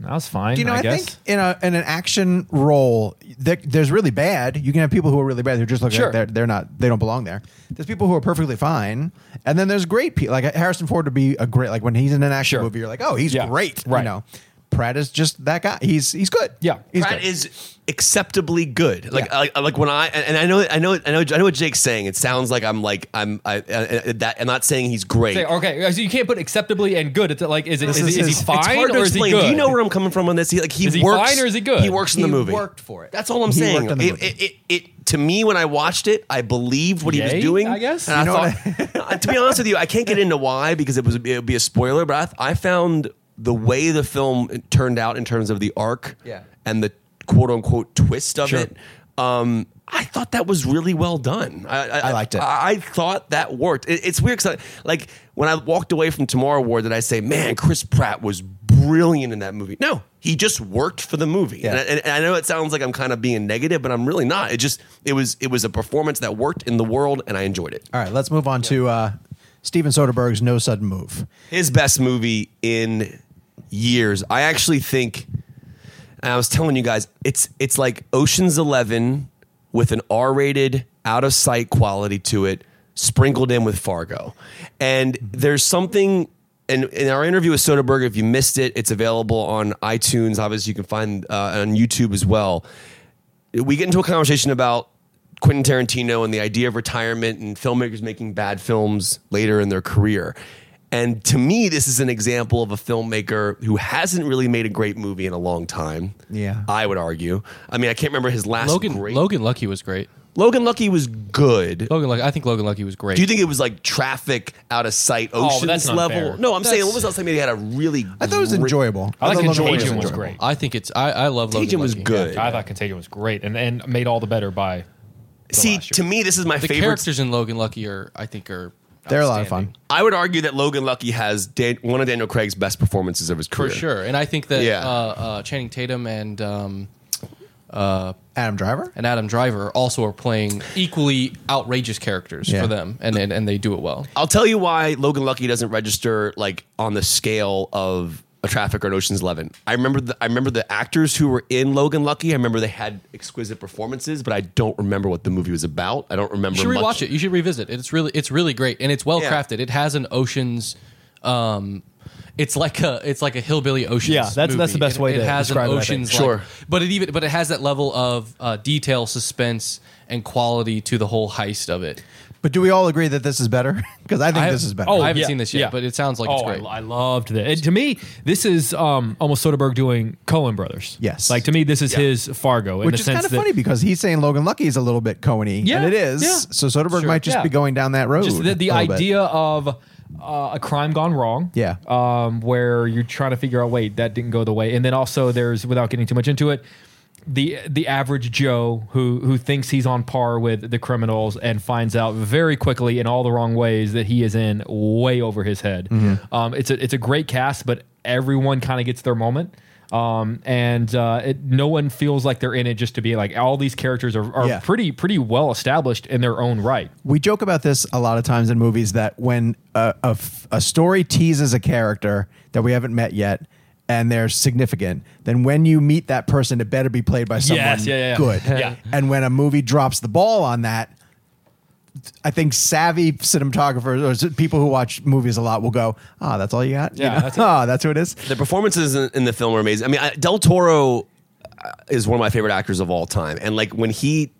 that was fine. You know, I, I guess. think in a in an action role, there, there's really bad. You can have people who are really bad. They're just looking sure. like they're they're not they don't belong there. There's people who are perfectly fine, and then there's great people. Like Harrison Ford would be a great like when he's in an action sure. movie. You're like, oh, he's yeah. great. Right. You know, Pratt is just that guy. He's he's good. Yeah, he's Pratt good. is. acceptably good. Like, yeah. like, like when I, and I know, I know, I know, I know what Jake's saying. It sounds like I'm like, I'm, I, I, I that I'm not saying he's great. Say, okay. So you can't put acceptably and good. It's like, is it, is, is, is, is he fine it's hard to or explain. is he good? Do you know where I'm coming from on this? He, like he, is he works, fine or is he good? He works in the movie. He worked for it. That's all I'm he saying. It, it, it, it, to me, when I watched it, I believed what Yay, he was doing. I guess. And you I thought, I, to be honest with you, I can't get into why, because it was, it would be a spoiler, but I, I found the way the film turned out in terms of the arc yeah. and the, quote unquote twist of sure. it. Um, I thought that was really well done. I, I, I liked it. I, I thought that worked. It, it's weird because like when I walked away from Tomorrow War, did I say, man, Chris Pratt was brilliant in that movie? No, he just worked for the movie. Yeah. And, I, and I know it sounds like I'm kind of being negative, but I'm really not. It just it was it was a performance that worked in the world, and I enjoyed it. All right, let's move on yeah. to uh, Steven Soderbergh's No Sudden Move. His best movie in years. I actually think. And I was telling you guys, it's it's like Ocean's Eleven with an R-rated, out-of-sight quality to it, sprinkled in with Fargo. And there's something... And in our interview with Soderbergh, if you missed it, it's available on iTunes. Obviously, you can find uh, on YouTube as well. We get into a conversation about Quentin Tarantino and the idea of retirement and filmmakers making bad films later in their career. And to me, this is an example of a filmmaker who hasn't really made a great movie in a long time. Yeah, I would argue. I mean, I can't remember his last Logan, great... Logan Lucky was great. Logan Lucky was good. Logan Lucky, I think Logan Lucky was great. Do you think it was like Traffic, out of sight, Ocean's oh, that's level? Fair. No, I'm that's, saying what was I saying? He had a really. I thought it was enjoyable. I, I thought Contagion was, was great. I think it's. I, I love Contagion Logan Lucky. Contagion was good. Yeah, I thought Contagion was great, and and made all the better by. The See, to me, this is my the favorite. The characters in Logan Lucky are, I think, are. They're a lot of fun. I would argue that Logan Lucky has Dan- one of Daniel Craig's best performances of his career, for sure. And I think that yeah. uh, uh, Channing Tatum and. Um, Uh, Adam Driver and Adam Driver also are playing equally outrageous characters yeah. for them, and, and and they do it well. I'll tell you why Logan Lucky doesn't register like on the scale of a Traffic or an Ocean's Eleven. I remember the, I remember the actors who were in Logan Lucky. I remember they had exquisite performances, but I don't remember what the movie was about. I don't remember. You should much. rewatch it. You should revisit it. It's really it's really great, and it's well yeah. crafted. It has an Ocean's. Um, It's like a it's like a hillbilly Ocean's. Yeah, that's movie. that's the best it, way it to has describe an Ocean's it. Sure, but it even but it has that level of uh, detail, suspense, and quality to the whole heist of it. But do we all agree that this is better? Because I think I, this is better. Oh, I haven't yeah, seen this yet, yeah. but it sounds like oh, it's great. I, I loved this. And to me, this is um, almost Soderbergh doing Coen Brothers. Yes, like to me, this is yeah. his Fargo, in which the is kind of funny because he's saying Logan Lucky is a little bit Coen-y, yeah, and it is. Yeah. So Soderbergh sure, might just yeah. be going down that road. Just the, the idea bit. of. Uh, a crime gone wrong. Yeah. Um, where you're trying to figure out, wait, that didn't go the way. And then also there's, without getting too much into it, the the average Joe who who thinks he's on par with the criminals and finds out very quickly in all the wrong ways that he is in way over his head. Mm-hmm. Um, it's a it's a great cast, but everyone kind of gets their moment. Um, and uh, it, no one feels like they're in it just to be like, all these characters are, are yeah. pretty pretty well established in their own right. We joke about this a lot of times in movies that when a, a, a story teases a character that we haven't met yet and they're significant, then when you meet that person, it better be played by someone yes, yeah, yeah. good. yeah. And when a movie drops the ball on that, I think savvy cinematographers or people who watch movies a lot will go, ah, oh, that's all you got? Yeah, you know? that's, oh, that's who it is. The performances in, in the film are amazing. I mean, I, Del Toro is one of my favorite actors of all time. And like when he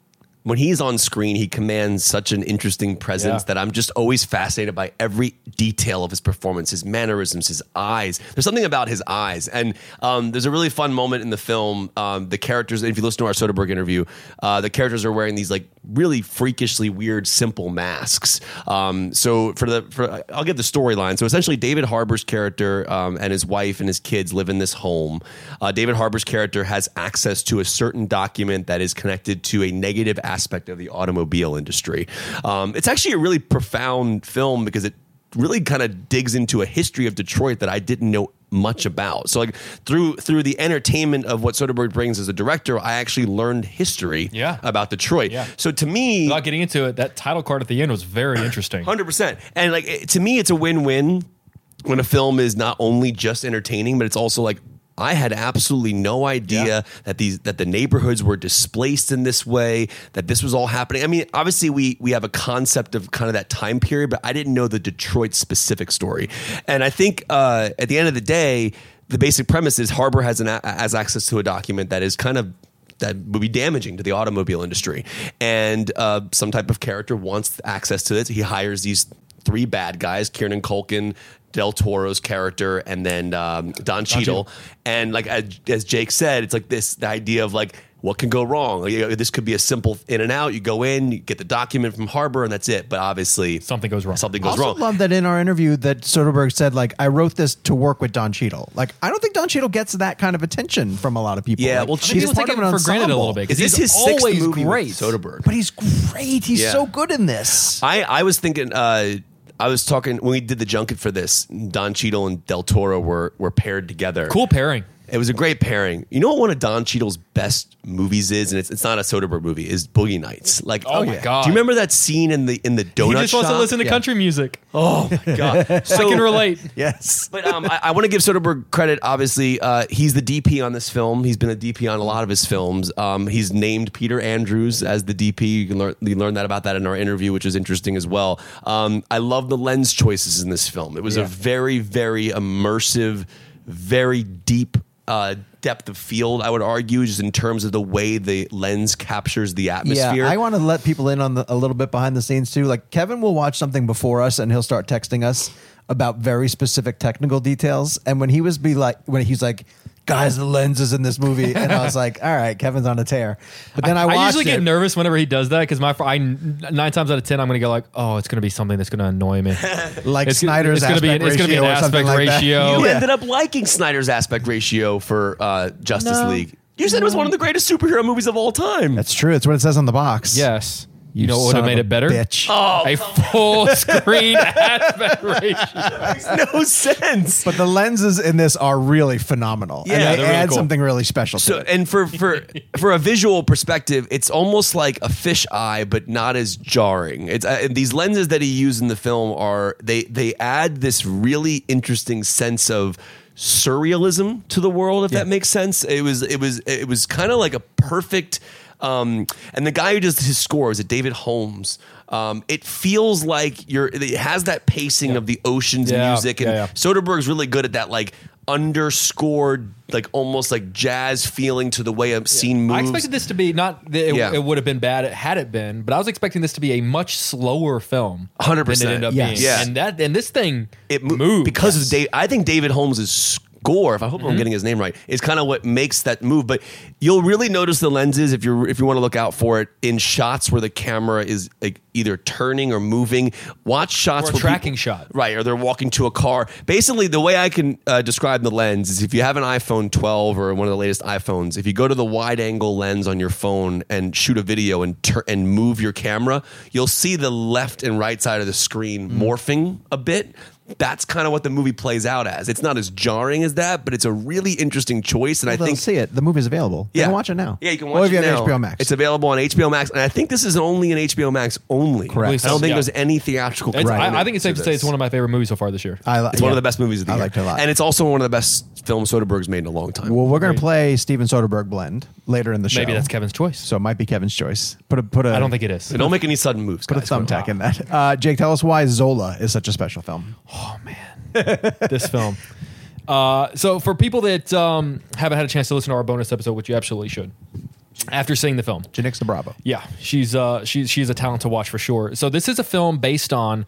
when he's on screen, he commands such an interesting presence yeah. that I'm just always fascinated by every detail of his performance, his mannerisms, his eyes. There's something about his eyes. And um, there's a really fun moment in the film. Um, the characters, if you listen to our Soderbergh interview, uh, the characters are wearing these like really freakishly weird, simple masks. Um, so for the, for, I'll give the storyline. So essentially David Harbour's character um, and his wife and his kids live in this home. Uh, David Harbour's character has access to a certain document that is connected to a negative aspect aspect of the automobile industry. Um, it's actually a really profound film because it really kind of digs into a history of Detroit that I didn't know much about. So like through through the entertainment of what Soderbergh brings as a director, I actually learned history yeah. about Detroit. Yeah. So to me, without getting into it, that title card at the end was very interesting. one hundred percent. And like it, to me, it's a win-win when a film is not only just entertaining, but it's also like, I had absolutely no idea yeah. that these that the neighborhoods were displaced in this way, that this was all happening. I mean, obviously we we have a concept of kind of that time period, but I didn't know the Detroit specific story. And I think uh, at the end of the day, the basic premise is Harbour has an a- has access to a document that is kind of that would be damaging to the automobile industry, and uh, some type of character wants access to it. He hires these three bad guys: Kieran Culkin, Del Toro's character, and then um, Don Cheadle. Don Cheadle. And like as, as Jake said, it's like this the idea of like what can go wrong. Like, you know, this could be a simple in and out. You go in, you get the document from Harbour, and that's it. But obviously something goes wrong. Something goes also wrong. I love that in our interview that Soderbergh said like I wrote this to work with Don Cheadle. Like I don't think Don Cheadle gets that kind of attention from a lot of people. Yeah, like, well, Cheadle take it for ensemble. Granted a little bit. Is this his sixth movie? Great with Soderbergh, but he's great. He's yeah. so good in this. I I was thinking. Uh, I was talking when we did the junket for this. Don Cheadle and Del Toro were were paired together. Cool pairing. It was a great pairing. You know what one of Don Cheadle's best movies is, and it's it's not a Soderbergh movie, is Boogie Nights. Like, oh, oh my yeah. god! Do you remember that scene in the in the donut shop? He just wants to listen to yeah. country music. Oh my god! So, I can relate. Yes, but um, I, I want to give Soderbergh credit. Obviously, uh, he's the D P on this film. He's been a D P on a lot of his films. Um, he's named Peter Andrews as the D P. You can learn you learn that about that in our interview, which is interesting as well. Um, I love the lens choices in this film. It was yeah. a very very immersive, very deep. Uh, depth of field, I would argue, just in terms of the way the lens captures the atmosphere. Yeah, I want to let people in on the, a little bit behind the scenes too. Like Kevin will watch something before us and he'll start texting us about very specific technical details. And when he was be like, when he's like, guys, the lens is in this movie. And I was like, all right, Kevin's on a tear. But then I, I watched I usually get it. nervous whenever he does that because my I, nine times out of ten, I'm going to go like, oh, it's going to be something that's going to annoy me. Like it's, Snyder's it's aspect gonna be, ratio It's going to be an aspect like ratio. You yeah. ended up liking Snyder's aspect ratio for uh, Justice no. League. You said no. it was one of the greatest superhero movies of all time. That's true. It's what it says on the box. Yes. You, you know what would have made it better? Bitch. Oh, a full screen aspect ratio. Makes no sense. But the lenses in this are really phenomenal. Yeah, and they really add cool. something really special so, to it. And for, for, for a visual perspective, it's almost like a fish eye, but not as jarring. It's uh, these lenses that he used in the film are, they they add this really interesting sense of surrealism to the world, if yeah. that makes sense. It was it was it was kind of like a perfect. Um, and the guy who does his score is a David Holmes. Um, it feels like you're. It has that pacing yeah. of the Ocean's yeah. music, and yeah, yeah. Soderbergh's really good at that, like underscored, like almost like jazz feeling to the way a yeah. scene moves. I expected this to be not. It, yeah. it would have been bad had it been, but I was expecting this to be a much slower film. one hundred percent than it ended up yes. being. Yeah. And that and this thing it mo- moves because yes. of Dave. I think David Holmes is. Gore, if I hope mm-hmm. I'm getting his name right, is kind of what makes that move. But you'll really notice the lenses if you if you want to look out for it in shots where the camera is like either turning or moving. Watch shots or a tracking people, shot, right? Or they're walking to a car. Basically, the way I can uh, describe the lens is if you have an iPhone twelve or one of the latest iPhones, if you go to the wide angle lens on your phone and shoot a video and tur- and move your camera, you'll see the left and right side of the screen mm. morphing a bit. That's kind of what the movie plays out as. It's not as jarring as that, but it's a really interesting choice. And well, I think see it. The movie's available. Yeah. You can watch it now. Yeah, you can watch well, it now. Or if you have H B O Max. It's available on H B O Max. And I think this is only an H B O Max only. Correct. I don't think yeah. there's any theatrical. Right. I, I think it's safe to say it's one of my favorite movies so far this year. I li- it's yeah. one of the best movies of the I year. I liked it a lot. And it's also one of the best films Soderbergh's made in a long time. Well, we're going right. to play Steven Soderbergh Blend later in the show. Maybe that's Kevin's choice. So it might be Kevin's choice. Put a, put a, I don't think it is. So don't make any sudden moves. Put guys. a thumbtack in that. Uh, Jake, tell us why Zola is such a special film. Oh, man, this film. Uh, so for people that um, haven't had a chance to listen to our bonus episode, which you absolutely should, after seeing the film. Janixa Bravo. Yeah, she's uh, she, she's a talent to watch for sure. So this is a film based on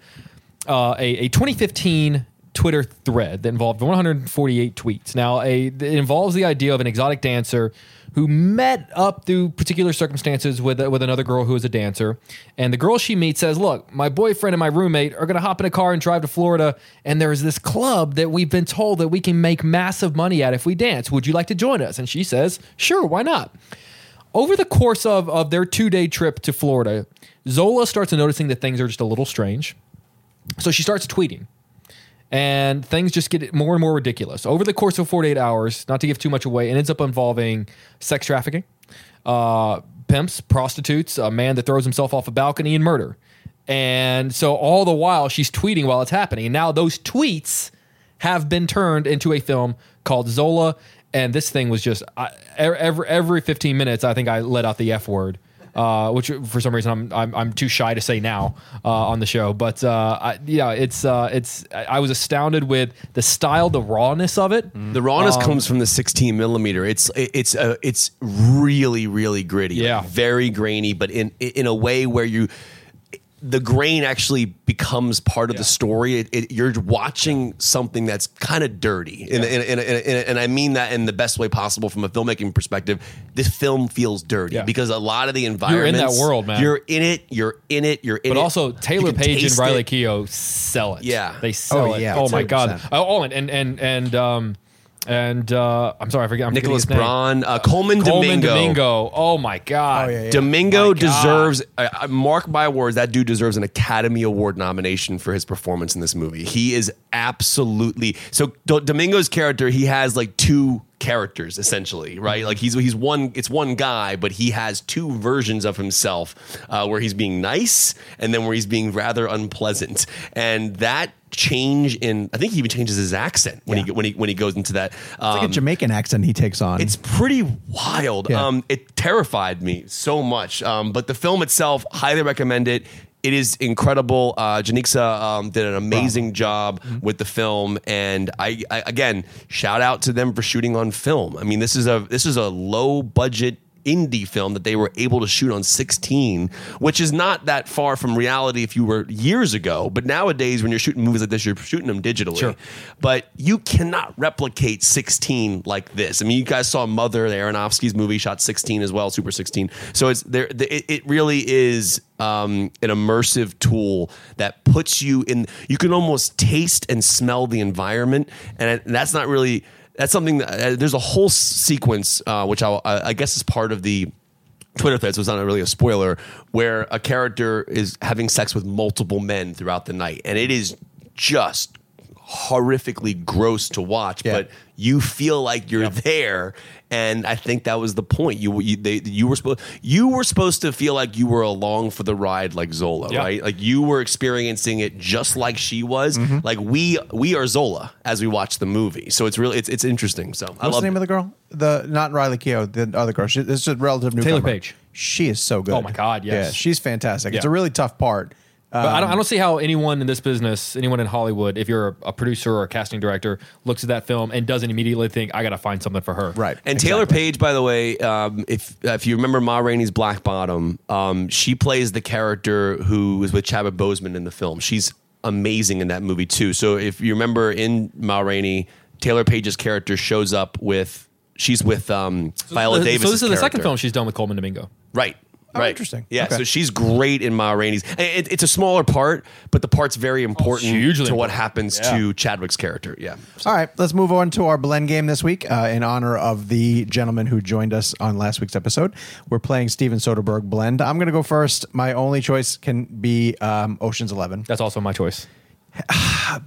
uh, a, a twenty fifteen Twitter thread that involved one hundred forty-eight tweets. Now, a, it involves the idea of an exotic dancer who met up through particular circumstances with uh, with another girl who is a dancer. And the girl she meets says, look, my boyfriend and my roommate are going to hop in a car and drive to Florida, and there is this club that we've been told that we can make massive money at if we dance. Would you like to join us? And she says, sure, why not? Over the course of, of their two-day trip to Florida, Zola starts noticing that things are just a little strange. So she starts tweeting. And things just get more and more ridiculous. Over the course of forty-eight hours, not to give too much away, it ends up involving sex trafficking, uh, pimps, prostitutes, a man that throws himself off a balcony, and murder. And so all the while, she's tweeting while it's happening. And now those tweets have been turned into a film called Zola. And this thing was just, I, every, every fifteen minutes, I think I let out the F word. Uh, which for some reason I'm, I'm I'm too shy to say now uh, on the show, but uh, I, yeah, it's uh, it's I was astounded with the style, the rawness of it. Mm. The rawness um, comes from the sixteen millimeter. It's it's uh, it's really really gritty, yeah, like very grainy, but in in a way where you. The grain actually becomes part of yeah. the story. It, it, you're watching something that's kind of dirty, and, yeah. and, and, and, and, and I mean that in the best way possible from a filmmaking perspective. This film feels dirty yeah. because a lot of the environments... You're in that world, man. You're in it, you're in it, you're in but it. But also, Taylour Paige and Riley Keough sell it. Yeah. They sell oh, yeah, it. Oh, my God. Oh, and... and, and, and um, And uh, I'm sorry, I forget. I'm Nicholas Braun, uh, Coleman, Coleman Domingo. Domingo. Oh my God, oh, yeah, yeah. Domingo my deserves. God. Uh, mark my words, that dude deserves an Academy Award nomination for his performance in this movie. He is absolutely so. Do- Domingo's character, he has like two characters, essentially, right? Like he's he's one, it's one guy, but he has two versions of himself, uh, where he's being nice and then where he's being rather unpleasant. And that change in, I think he even changes his accent when yeah. he when he when he goes into that. Um, it's like a Jamaican accent he takes on. It's pretty wild. Yeah. Um, it terrified me so much. Um, but the film itself, highly recommend it. It is incredible. Uh, Janixa um, did an amazing wow. job mm-hmm. with the film, and I, I again shout out to them for shooting on film. I mean, this is a this is a low budget indie film that they were able to shoot on sixteen, which is not that far from reality if you were years ago. But nowadays, when you're shooting movies like this, you're shooting them digitally. Sure. But you cannot replicate sixteen like this. I mean, you guys saw Mother, the Aronofsky's movie, shot sixteen as well, Super sixteen. So it's there. It, it really is. Um, an immersive tool that puts you in, you can almost taste and smell the environment. And that's not really, that's something that uh, there's a whole sequence, uh, which I'll, I guess is part of the Twitter thread, so it's not really a spoiler, where a character is having sex with multiple men throughout the night. And it is just horrifically gross to watch, yeah. but you feel like you're yep. there. And I think that was the point. You you, they, you were supposed you were supposed to feel like you were along for the ride, like Zola, yep. right? Like you were experiencing it just like she was. Mm-hmm. Like we we are Zola as we watch the movie. So it's really it's it's interesting. So what's I love the name it. of the girl? The not Riley Keough, the other girl. She, this is a relative newcomer. Taylour Paige. She is so good. Oh my god, yes, yeah, she's fantastic. Yeah. It's a really tough part. But um, I don't. I don't see how anyone in this business, anyone in Hollywood, if you're a, a producer or a casting director, looks at that film and doesn't immediately think, "I got to find something for her." Right. And exactly. Taylour Paige, by the way, um, if if you remember Ma Rainey's Black Bottom, um, she plays the character who was with Chadwick Boseman in the film. She's amazing in that movie too. So if you remember in Ma Rainey, Taylour Paige's character shows up with she's with um, so, Viola so, Davis. So this is the character. Second film she's done with Coleman Domingo. Right. Oh, right. Interesting. Yeah. Okay. So she's great in Ma Rainey's. It, it's a smaller part, but the part's very important oh, to important. what happens yeah. to Chadwick's character. Yeah. So. All right. Let's move on to our blend game this week uh, in honor of the gentleman who joined us on last week's episode. We're playing Steven Soderbergh blend. I'm going to go first. My only choice can be um, Ocean's Eleven. That's also my choice.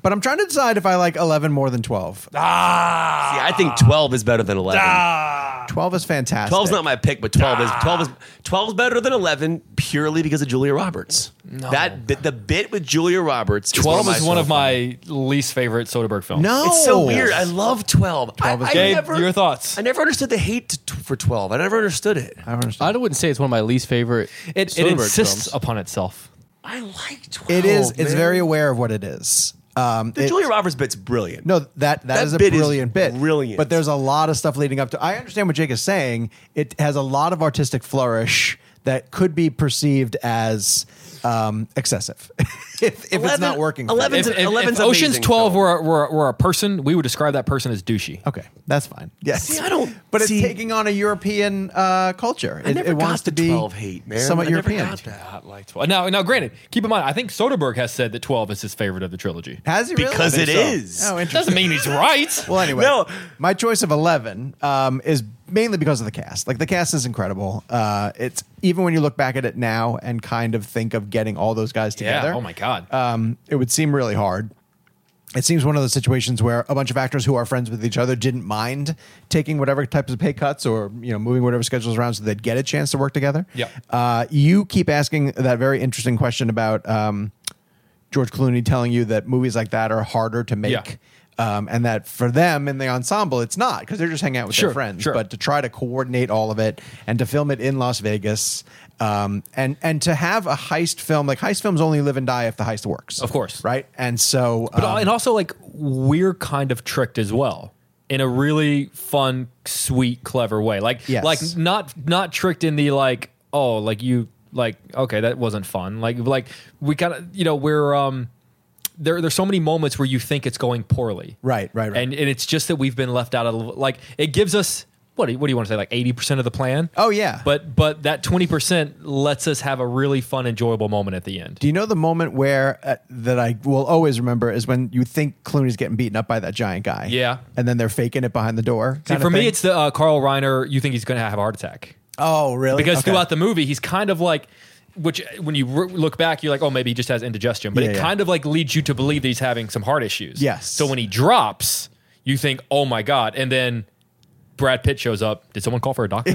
But I'm trying to decide if I like eleven more than twelve. Ah, see, I think twelve is better than eleven. Ah, twelve is fantastic. twelve is not my pick, but twelve ah. is twelve is twelve is better than eleven purely because of Julia Roberts. No. That the, the bit with Julia Roberts. twelve is, is one of my least favorite Soderbergh films. No, it's so weird. I love twelve. twelve I, is I Gabe, never, your thoughts? I never understood the hate for twelve. I never understood it. I, understood. I wouldn't say it's one of my least favorite. It, Soderbergh it insists films. upon itself. I like twelve. It is. Man. It's very aware of what it is. Um, the it, Julia Roberts bit's brilliant. No, that that, that is a bit brilliant is bit. Brilliant. But there's a lot of stuff leading up to. I understand what Jake is saying. It has a lot of artistic flourish that could be perceived as um, excessive if, if eleven, it's not working. Eleven's if, if, if Ocean's twelve were, were were a person, we would describe that person as douchey. Okay, that's fine. Yes, see, I don't. But see, it's taking on a European uh, culture. It, I never it got wants to be twelve hate, man. Somewhat I never European. Got that. Like twelve. Now, now, granted, keep in mind, I think Soderbergh has said that twelve is his favorite of the trilogy. Has he? Really? Because it so. is. Oh, interesting. Doesn't mean he's right. Well, anyway, no. My choice of eleven um, is. Mainly because of the cast. Like, the cast is incredible. Uh, it's even when you look back at it now and kind of think of getting all those guys together. Yeah, oh, my God. Um, it would seem really hard. It seems one of those situations where a bunch of actors who are friends with each other didn't mind taking whatever types of pay cuts or, you know, moving whatever schedules around so they'd get a chance to work together. Yeah. Uh, you keep asking that very interesting question about um, George Clooney telling you that movies like that are harder to make. Yeah. Um, and that for them in the ensemble, it's not because they're just hanging out with sure, their friends. Sure. But to try to coordinate all of it and to film it in Las Vegas um, and and to have a heist film, like heist films only live and die if the heist works. Of course. Right. And so. But, um, and also like we're kind of tricked as well in a really fun, sweet, clever way. Like, yes. like not not tricked in the like, oh, like you like, OK, that wasn't fun. Like like we kind of, you know, we're. Um, There, there's so many moments where you think it's going poorly. Right, right, right. And, and it's just that we've been left out of, like, it gives us, what do you, what do you want to say, like eighty percent of the plan? Oh, yeah. But but that twenty percent lets us have a really fun, enjoyable moment at the end. Do you know the moment where, uh, that I will always remember is when you think Clooney's getting beaten up by that giant guy. Yeah. And then they're faking it behind the door. See, for me, it's the uh, Carl Reiner, you think he's going to have a heart attack. Oh, really? Because okay. throughout the movie, he's kind of like... Which, when you re- look back, you're like, oh, maybe he just has indigestion. But yeah, it yeah. kind of like leads you to believe that he's having some heart issues. Yes. So when he drops, you think, oh, my God. And then Brad Pitt shows up. Did someone call for a doctor?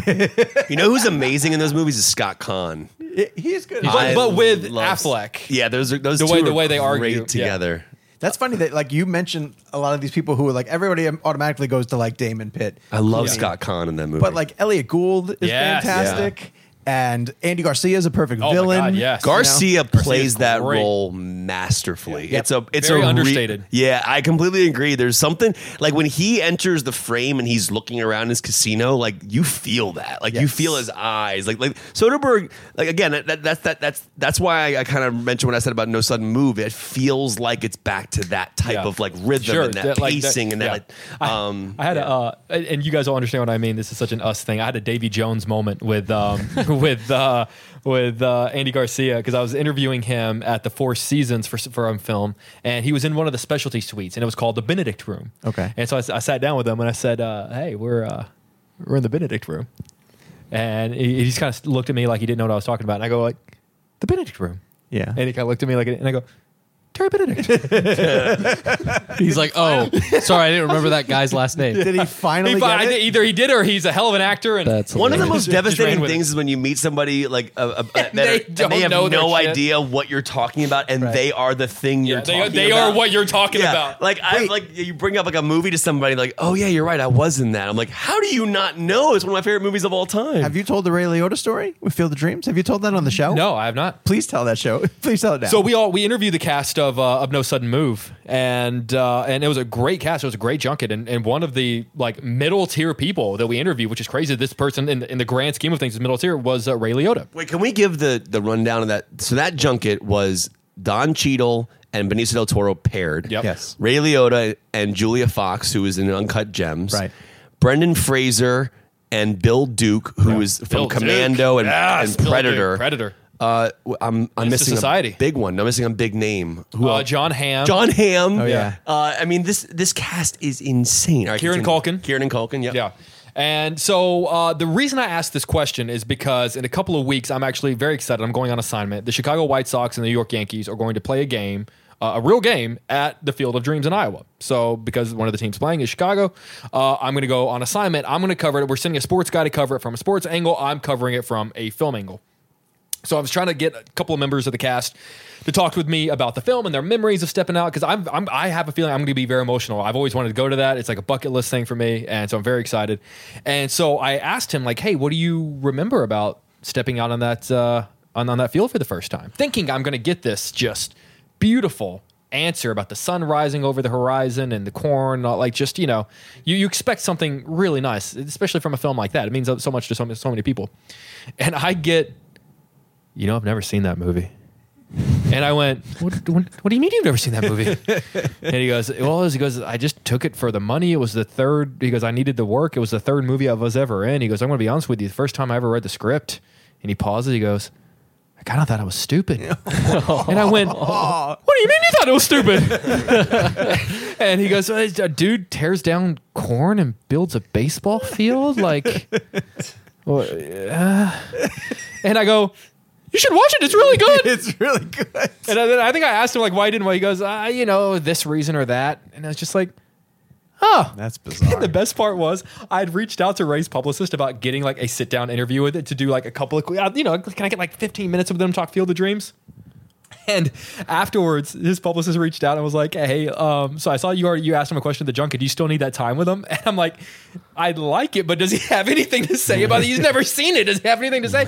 You know who's amazing in those movies is Scott Conn. He's good. But, but with loves, Affleck. Yeah, those are those the two way, the are way they great argue. Together. Yeah. That's funny that like you mentioned a lot of these people who are like everybody automatically goes to like Damon Pitt. I love yeah. Scott Conn in that movie. But like Elliot Gould is yes. fantastic. Yeah. And Andy Garcia is a perfect oh villain. God, yes. Garcia you know? plays that role masterfully. Yeah. It's a it's very a understated. Re- yeah, I completely agree. There's something like when he enters the frame and he's looking around his casino, like you feel that, like yes. you feel his eyes, like like Soderbergh. Like again, that, that's that that's that's why I, I kind of mentioned what I said about No Sudden Move. It feels like it's back to that type yeah. of like rhythm sure. and that, that pacing like, that, and that. Yeah. Like, um, I, I had yeah. a, uh, and you guys all understand what I mean. This is such an us thing. I had a Davy Jones moment with. Um, With uh, with uh, Andy Garcia because I was interviewing him at the Four Seasons for for um, film, and he was in one of the specialty suites, and it was called the Benedict Room. Okay, and so I, I sat down with him and I said, uh, "Hey, we're uh, we're in the Benedict Room," and he, he just kind of looked at me like he didn't know what I was talking about, and I go like, "The Benedict Room," yeah, and he kind of looked at me like, and I go. Terry Benedict. He's like, oh, sorry, I didn't remember that guy's last name. Did he finally he, get it? Either he did or he's a hell of an actor. And That's one hilarious. of the most devastating things is when you meet somebody like a, a, a, and they, are, don't and they have know no idea shit. what you're talking about, and right. they are the thing you're yeah, talking they, they about. They are what you're talking yeah. about. Like, I, like you bring up like a movie to somebody, like, oh, yeah, you're right, I was in that. I'm like, how do you not know? It's one of my favorite movies of all time. Have you told the Ray Liotta story with Field of Dreams? Have you told that on the show? No, I have not. Please tell that show. Please tell it now. So we all we interviewed the cast of... Of, uh, of No Sudden Move, and uh, and it was a great cast. It was a great junket, and, and one of the like middle tier people that we interviewed, which is crazy. This person in, in the grand scheme of things is middle tier was uh, Ray Liotta. Wait, can we give the the rundown of that? So that junket was Don Cheadle and Benicio Del Toro paired. Yep. Yes, Ray Liotta and Julia Fox, who was in Uncut Gems. Right, Brendan Fraser and Bill Duke, who yeah. was from Bill Commando and, yes, and Predator. Duke, Predator. Uh, I'm I'm missing society. a big one. I'm missing a big name. Who? Uh, John Hamm. John Hamm. Oh yeah. Uh, I mean this this cast is insane. Right, Kieran continue. Culkin. Kieran Culkin. Yeah. Yeah. And so uh, the reason I asked this question is because in a couple of weeks I'm actually very excited. I'm going on assignment. The Chicago White Sox and the New York Yankees are going to play a game. Uh, a real game at the Field of Dreams in Iowa. So because one of the teams playing is Chicago, uh, I'm going to go on assignment. I'm going to cover it. We're sending a sports guy to cover it from a sports angle. I'm covering it from a film angle. So I was trying to get a couple of members of the cast to talk with me about the film and their memories of stepping out because I'm, I'm I have a feeling I'm going to be very emotional. I've always wanted to go to that. It's like a bucket list thing for me, and so I'm very excited. And so I asked him, like, hey, what do you remember about stepping out on that uh, on, on that field for the first time? Thinking I'm going to get this just beautiful answer about the sun rising over the horizon and the corn, like just, you know, you, you expect something really nice, especially from a film like that. It means so much to so, so many people. And I get... You know, I've never seen that movie. And I went, what, what, what do you mean you've never seen that movie? And he goes, well, he goes, I just took it for the money. It was the third, he goes, I needed the work. It was the third movie I was ever in. He goes, I'm going to be honest with you. The first time I ever read the script. And he pauses. He goes, I kind of thought I was stupid. And I went, what do you mean you thought it was stupid? And he goes, a dude tears down corn and builds a baseball field? Like, uh, and I go, you should watch it. It's really good. It's really good. And I, I think I asked him, like, why didn't why? He goes, ah, you know, this reason or that. And I was just like, oh. That's bizarre. And the best part was I'd reached out to Ray's publicist about getting, like, a sit-down interview with it to do, like, a couple of, you know, can I get, like, fifteen minutes of them talk Field of Dreams? And afterwards, his publicist reached out and was like, hey, um, so I saw you already, you asked him a question at the junket. Do you still need that time with him? And I'm like, I'd like it, but does he have anything to say about it? He's never seen it. Does he have anything to say?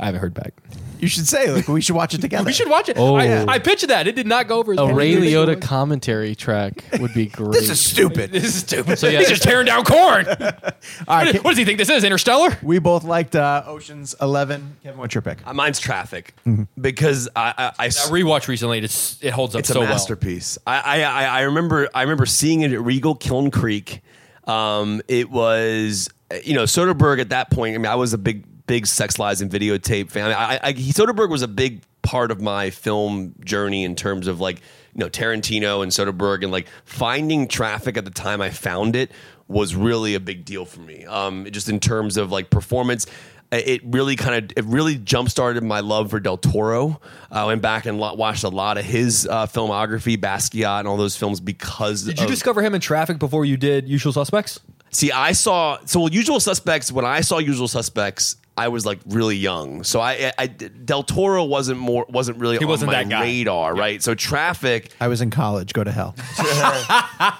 I haven't heard back. You should say, like, we should watch it together. We should watch it. Oh. I, I pitched that. It did not go over his head. A Ray Liotta commentary track would be great. This is stupid. This is stupid. So, yeah. He's just tearing down corn. All right, what, can, what does he think this is, Interstellar? We both liked uh, Ocean's Eleven. Kevin, what's your pick? Uh, mine's Traffic mm-hmm. because I, I, I, I rewatched recently. And it's, it holds up it's so well. It's a masterpiece. Well. I, I, I, remember, I remember seeing it at Regal Kiln Creek. Um, it was, you know, Soderbergh at that point. I mean, I was a big... big Sex, Lies, and Videotape fan. I, I, he, Soderbergh was a big part of my film journey in terms of, like, you know, Tarantino and Soderbergh, and, like, finding Traffic at the time I found it was really a big deal for me. Um, just in terms of, like, performance, it really kind of, it really jump-started my love for Del Toro. I went back and watched a lot of his uh, filmography, Basquiat and all those films because Did of, you discover him in Traffic before you did Usual Suspects? See, I saw so well, Usual Suspects. When I saw Usual Suspects, I was like really young, so I, I Del Toro wasn't more wasn't really he on wasn't my radar, yeah. right? So Traffic, I was in college. Go to hell.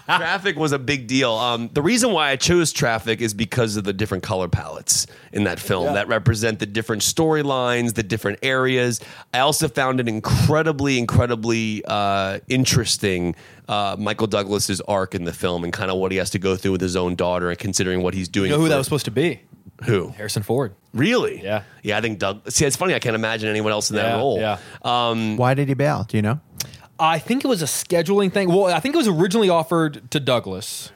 Traffic was a big deal. Um, the reason why I chose Traffic is because of the different color palettes in that film yeah. that represent the different storylines, the different areas. I also found it incredibly, incredibly uh, interesting. Uh, Michael Douglas's arc in the film and kind of what he has to go through with his own daughter, and considering what he's doing. You know who that was supposed to be? Who? Harrison Ford. Really? Yeah. Yeah, I think Doug. See, it's funny. I can't imagine anyone else in that yeah, role. Yeah. Um, Why did he bail? Do you know? I think it was a scheduling thing. Well, I think it was originally offered to Douglas,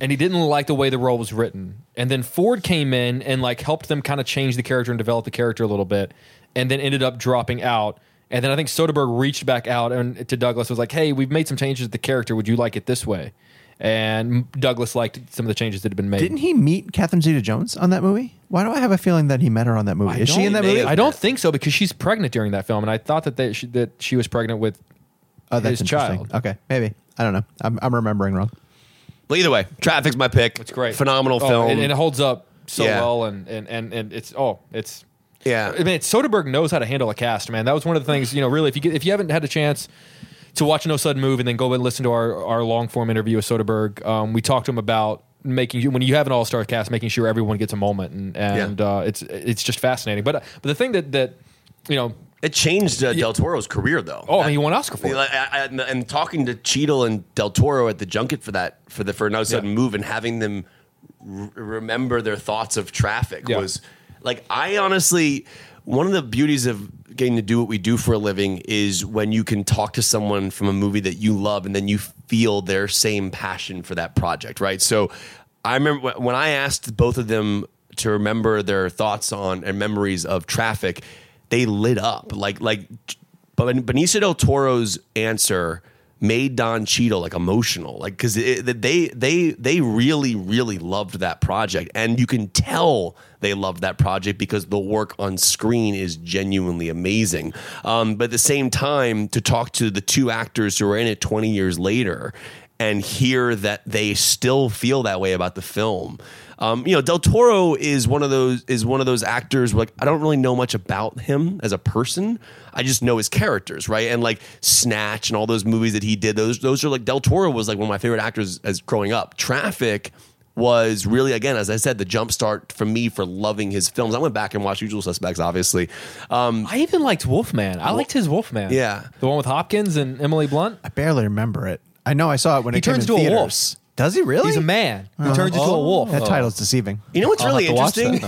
and he didn't like the way the role was written. And then Ford came in and like helped them kind of change the character and develop the character a little bit, and then ended up dropping out. And then I think Soderbergh reached back out and to Douglas was like, "Hey, we've made some changes to the character. Would you like it this way?" And Douglas liked some of the changes that had been made. Didn't he meet Catherine Zeta-Jones on that movie? Why do I have a feeling that he met her on that movie? I Is she in that movie? I don't think so, because she's pregnant during that film, and I thought that they, she, that she was pregnant with oh, that's his child. Okay, maybe. I don't know. I'm, I'm remembering wrong. Well, either way, Traffic's my pick. It's great. Phenomenal oh, film. And, and it holds up so yeah. well, and, and, and, and it's, oh, it's... Yeah, I mean, it's, Soderbergh knows how to handle a cast, man. That was one of the things, you know, really, if you get, if you haven't had a chance to watch No Sudden Move and then go and listen to our, our long-form interview with Soderbergh, um, we talked to him about making, when you have an all-star cast, making sure everyone gets a moment, and, and yeah. uh, it's it's just fascinating. But, but the thing that, that, you know... It changed uh, Del Toro's career, though. Oh, I, he won an Oscar for it. I, I, and talking to Cheadle and Del Toro at the junket for that, for the for No Sudden yeah. Move, and having them r- remember their thoughts of Traffic yeah. was... Like, I honestly, one of the beauties of getting to do what we do for a living is when you can talk to someone from a movie that you love and then you feel their same passion for that project, right? So I remember when I asked both of them to remember their thoughts on and memories of Traffic, they lit up. Like, like Benicio Del Toro's answer made Don Cheadle like emotional, like, because they they they really really loved that project, and you can tell they loved that project because the work on screen is genuinely amazing. Um, but at the same time, to talk to the two actors who are in it twenty years later and hear that they still feel that way about the film. Um, you know, Del Toro is one of those is one of those actors where, like, I don't really know much about him as a person. I just know his characters, right? And like Snatch and all those movies that he did, those those are like, Del Toro was like one of my favorite actors as growing up. Traffic was really, again, as I said, the jumpstart for me for loving his films. I went back and watched Usual Suspects, obviously. Um, I even liked Wolfman. I liked his Wolfman. Yeah, the one with Hopkins and Emily Blunt. I barely remember it. I know I saw it when it came in theaters. He turns to a wolf. Does he really? He's a man who uh, turns into oh, a wolf. That title's deceiving. You know what's I'll really interesting?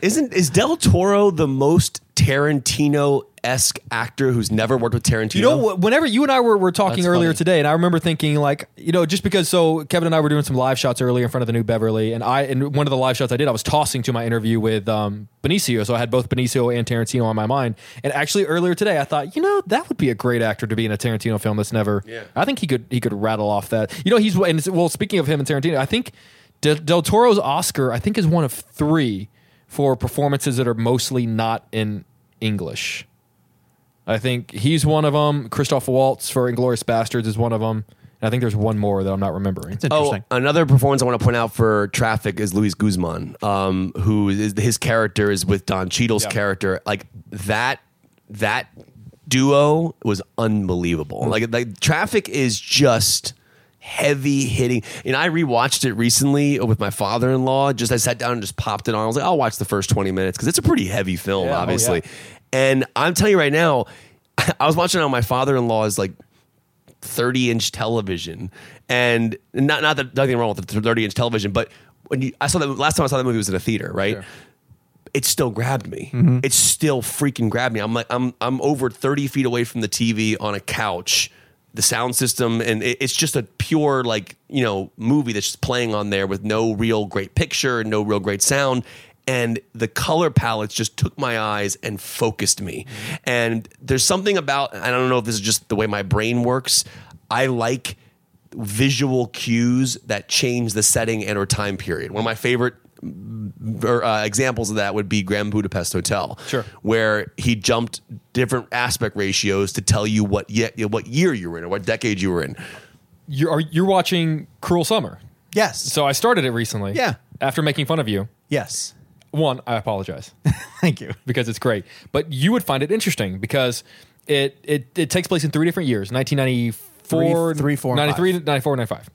Isn't is Del Toro the most Tarantino-esque actor who's never worked with Tarantino? You know, whenever you and I were, were talking That's earlier funny. today, and I remember thinking, like, you know, just because, so Kevin and I were doing some live shots earlier in front of the New Beverly, and I and one of the live shots I did, I was tossing to my interview with um, Benicio, so I had both Benicio and Tarantino on my mind. And actually, earlier today, I thought, you know, that would be a great actor to be in a Tarantino film. That's never. Yeah. I think he could he could rattle off that. You know, he's and well. Speaking of him and Tarantino, I think De, Del Toro's Oscar, I think, is one of three for performances that are mostly not in English. I think he's one of them. Christoph Waltz for Inglourious Bastards is one of them. And I think there's one more that I'm not remembering. It's interesting. Oh, another performance I want to point out for Traffic is Luis Guzman, um, who is, his character is with Don Cheadle's yeah. character. Like that, that duo was unbelievable. Like, like Traffic is just heavy hitting. And I rewatched it recently with my father-in-law. Just I sat down and just popped it on. I was like, I'll watch the first twenty minutes because it's a pretty heavy film, yeah, obviously. Oh, yeah. And I'm telling you right now, I was watching it on my father-in-law's like thirty-inch television, and not not that nothing wrong with the thirty-inch television, but when you, I saw that last time I saw that movie was in a theater, right? Sure. It still grabbed me. Mm-hmm. It still freaking grabbed me. I'm like, I'm I'm over thirty feet away from the T V on a couch. The sound system, and it's just a pure, like, you know, movie that's just playing on there with no real great picture, no real great sound, and the color palettes just took my eyes and focused me. And there's something about, I don't know if this is just the way my brain works, I like visual cues that change the setting and or time period. One of my favorite Or, uh, examples of that would be Grand Budapest Hotel, sure, where he jumped different aspect ratios to tell you what ye- what year you were in or what decade you were in. You're, are, you're watching Cruel Summer. Yes. So I started it recently. Yeah. After making fun of you. Yes. One, I apologize. Thank you. Because it's great. But you would find it interesting because it it, it takes place in three different years, nineteen ninety-four, three, three, four, ninety-three, five. ninety-four, ninety-five.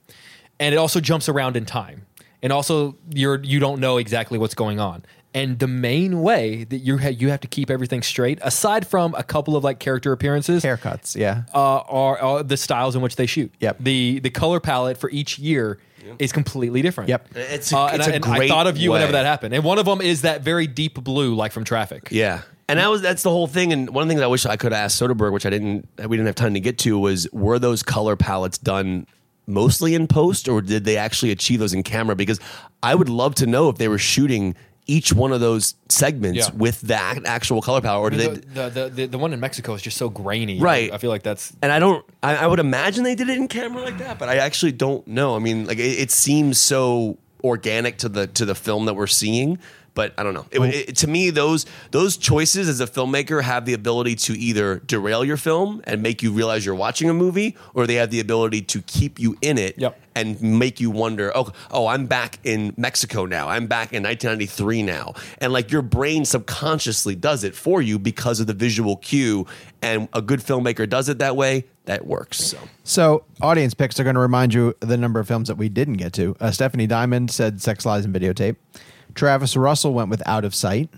And it also jumps around in time. And also, you're, you don't know exactly what's going on. And the main way that you ha- you have to keep everything straight, aside from a couple of like character appearances, haircuts, yeah, uh, are, are the styles in which they shoot. Yep. The the color palette for each year yep. is completely different. Yep. It's a, uh, and, it's I, a and great I thought of you way. Whenever that happened. And one of them is that very deep blue, like from Traffic. Yeah. And that was that's the whole thing. And one of the things I wish I could have asked Soderbergh, which I didn't, we didn't have time to get to, was were those color palettes done mostly in post, or did they actually achieve those in camera? Because I would love to know if they were shooting each one of those segments yeah. with the actual color palette, or did I mean, the, they? The, the the one in Mexico is just so grainy, right? I feel like that's, and I don't. I, I would imagine they did it in camera like that, but I actually don't know. I mean, like it, it seems so organic to the to the film that we're seeing, but I don't know. It, well, it, to me, those those choices as a filmmaker have the ability to either derail your film and make you realize you're watching a movie, or they have the ability to keep you in it. Yep. And make you wonder, oh, oh, I'm back in Mexico now. I'm back in nineteen ninety-three now. And like your brain subconsciously does it for you because of the visual cue. And a good filmmaker does it that way. That works. So, so audience picks are going to remind you the number of films that we didn't get to. Uh, Stephanie Diamond said Sex, Lies, and Videotape. Travis Russell went with Out of Sight.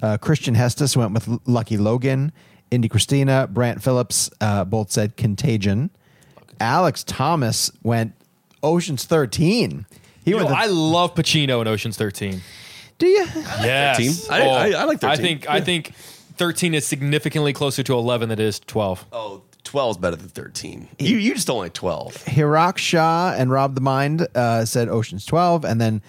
Uh, Christian Hestus went with Lucky Logan. Indy Christina, Brant Phillips uh, both said Contagion. Alex Thomas went Ocean's thirteen. He Yo, went th- I love Pacino in Ocean's thirteen. Do you? Yeah, I, oh, I, I like thirteen. I think yeah. I think thirteen is significantly closer to eleven than it is twelve. Oh, twelve is better than thirteen. You you just don't like twelve. Hirak Shah and Rob the Mind uh, said Ocean's twelve, and then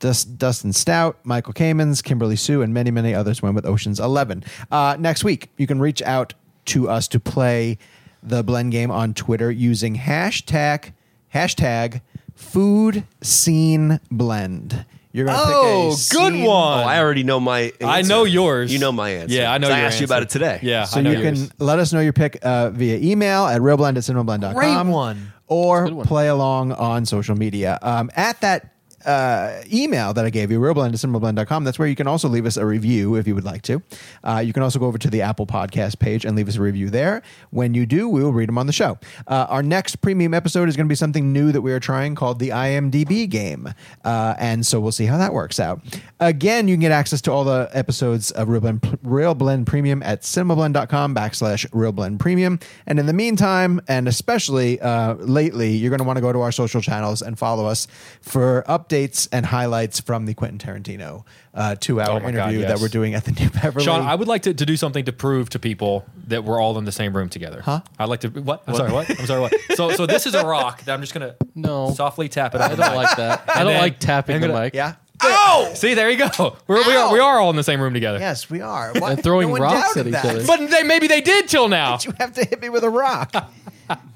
Dust, Dustin Stout, Michael Kamens, Kimberly Sue, and many many others went with Ocean's eleven. Uh, next week, you can reach out to us to play the Blend Game on Twitter using hashtag. Hashtag food scene blend. You're gonna oh, pick a scene. Good one. Oh, I already know my answer. I know yours. You know my answer. Yeah, I know your I asked answer. You about it today. Yeah, so I know you yours. Can let us know your pick uh, via email at realblend at cinemablend dot com. Great one. Or one. Play along on social media. Um, at that uh, email that I gave you, realblend at cinemablend dot com, that's where you can also leave us a review if you would like to. Uh, you can also go over to the Apple Podcast page and leave us a review there. When you do, we will read them on the show. Uh, our next premium episode is going to be something new that we are trying called the I M D B game. Uh, and so we'll see how that works out. Again, you can get access to all the episodes of Real Blend, Real Blend Premium at cinemablend.com backslash Real Blend Premium. And in the meantime, and especially uh, lately, you're going to want to go to our social channels and follow us for updates. Updates and highlights from the Quentin Tarantino uh, two-hour oh interview God, yes. that we're doing at the New Beverly. Sean, I would like to, to do something to prove to people that we're all in the same room together. Huh? I'd like to... What? I'm what? sorry, what? I'm sorry, what? So so this is a rock that I'm just going to no. softly tap it. I don't mic. like that. I and don't then, like tapping gonna, the mic. Yeah. Ow! See, there you go. We're, we are we are all in the same room together. Yes, we are. Why? And throwing no rocks at each other. But they, maybe they did till now. Did you have to hit me with a rock?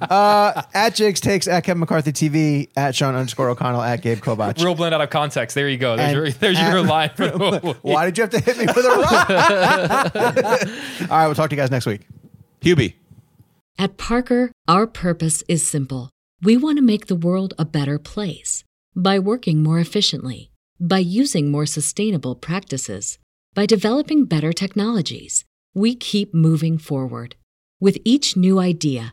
uh, at Jake's Takes, at Kevin McCarthy T V, at Sean underscore O'Connell, at Gabe Kovach. Real blend out of context. There you go. There's and your, there's your line. Why did you have to hit me with a rock? All right, we'll talk to you guys next week. Hubie. At Parker, our purpose is simple. We want to make the world a better place by working more efficiently, by using more sustainable practices, by developing better technologies. We keep moving forward. With each new idea,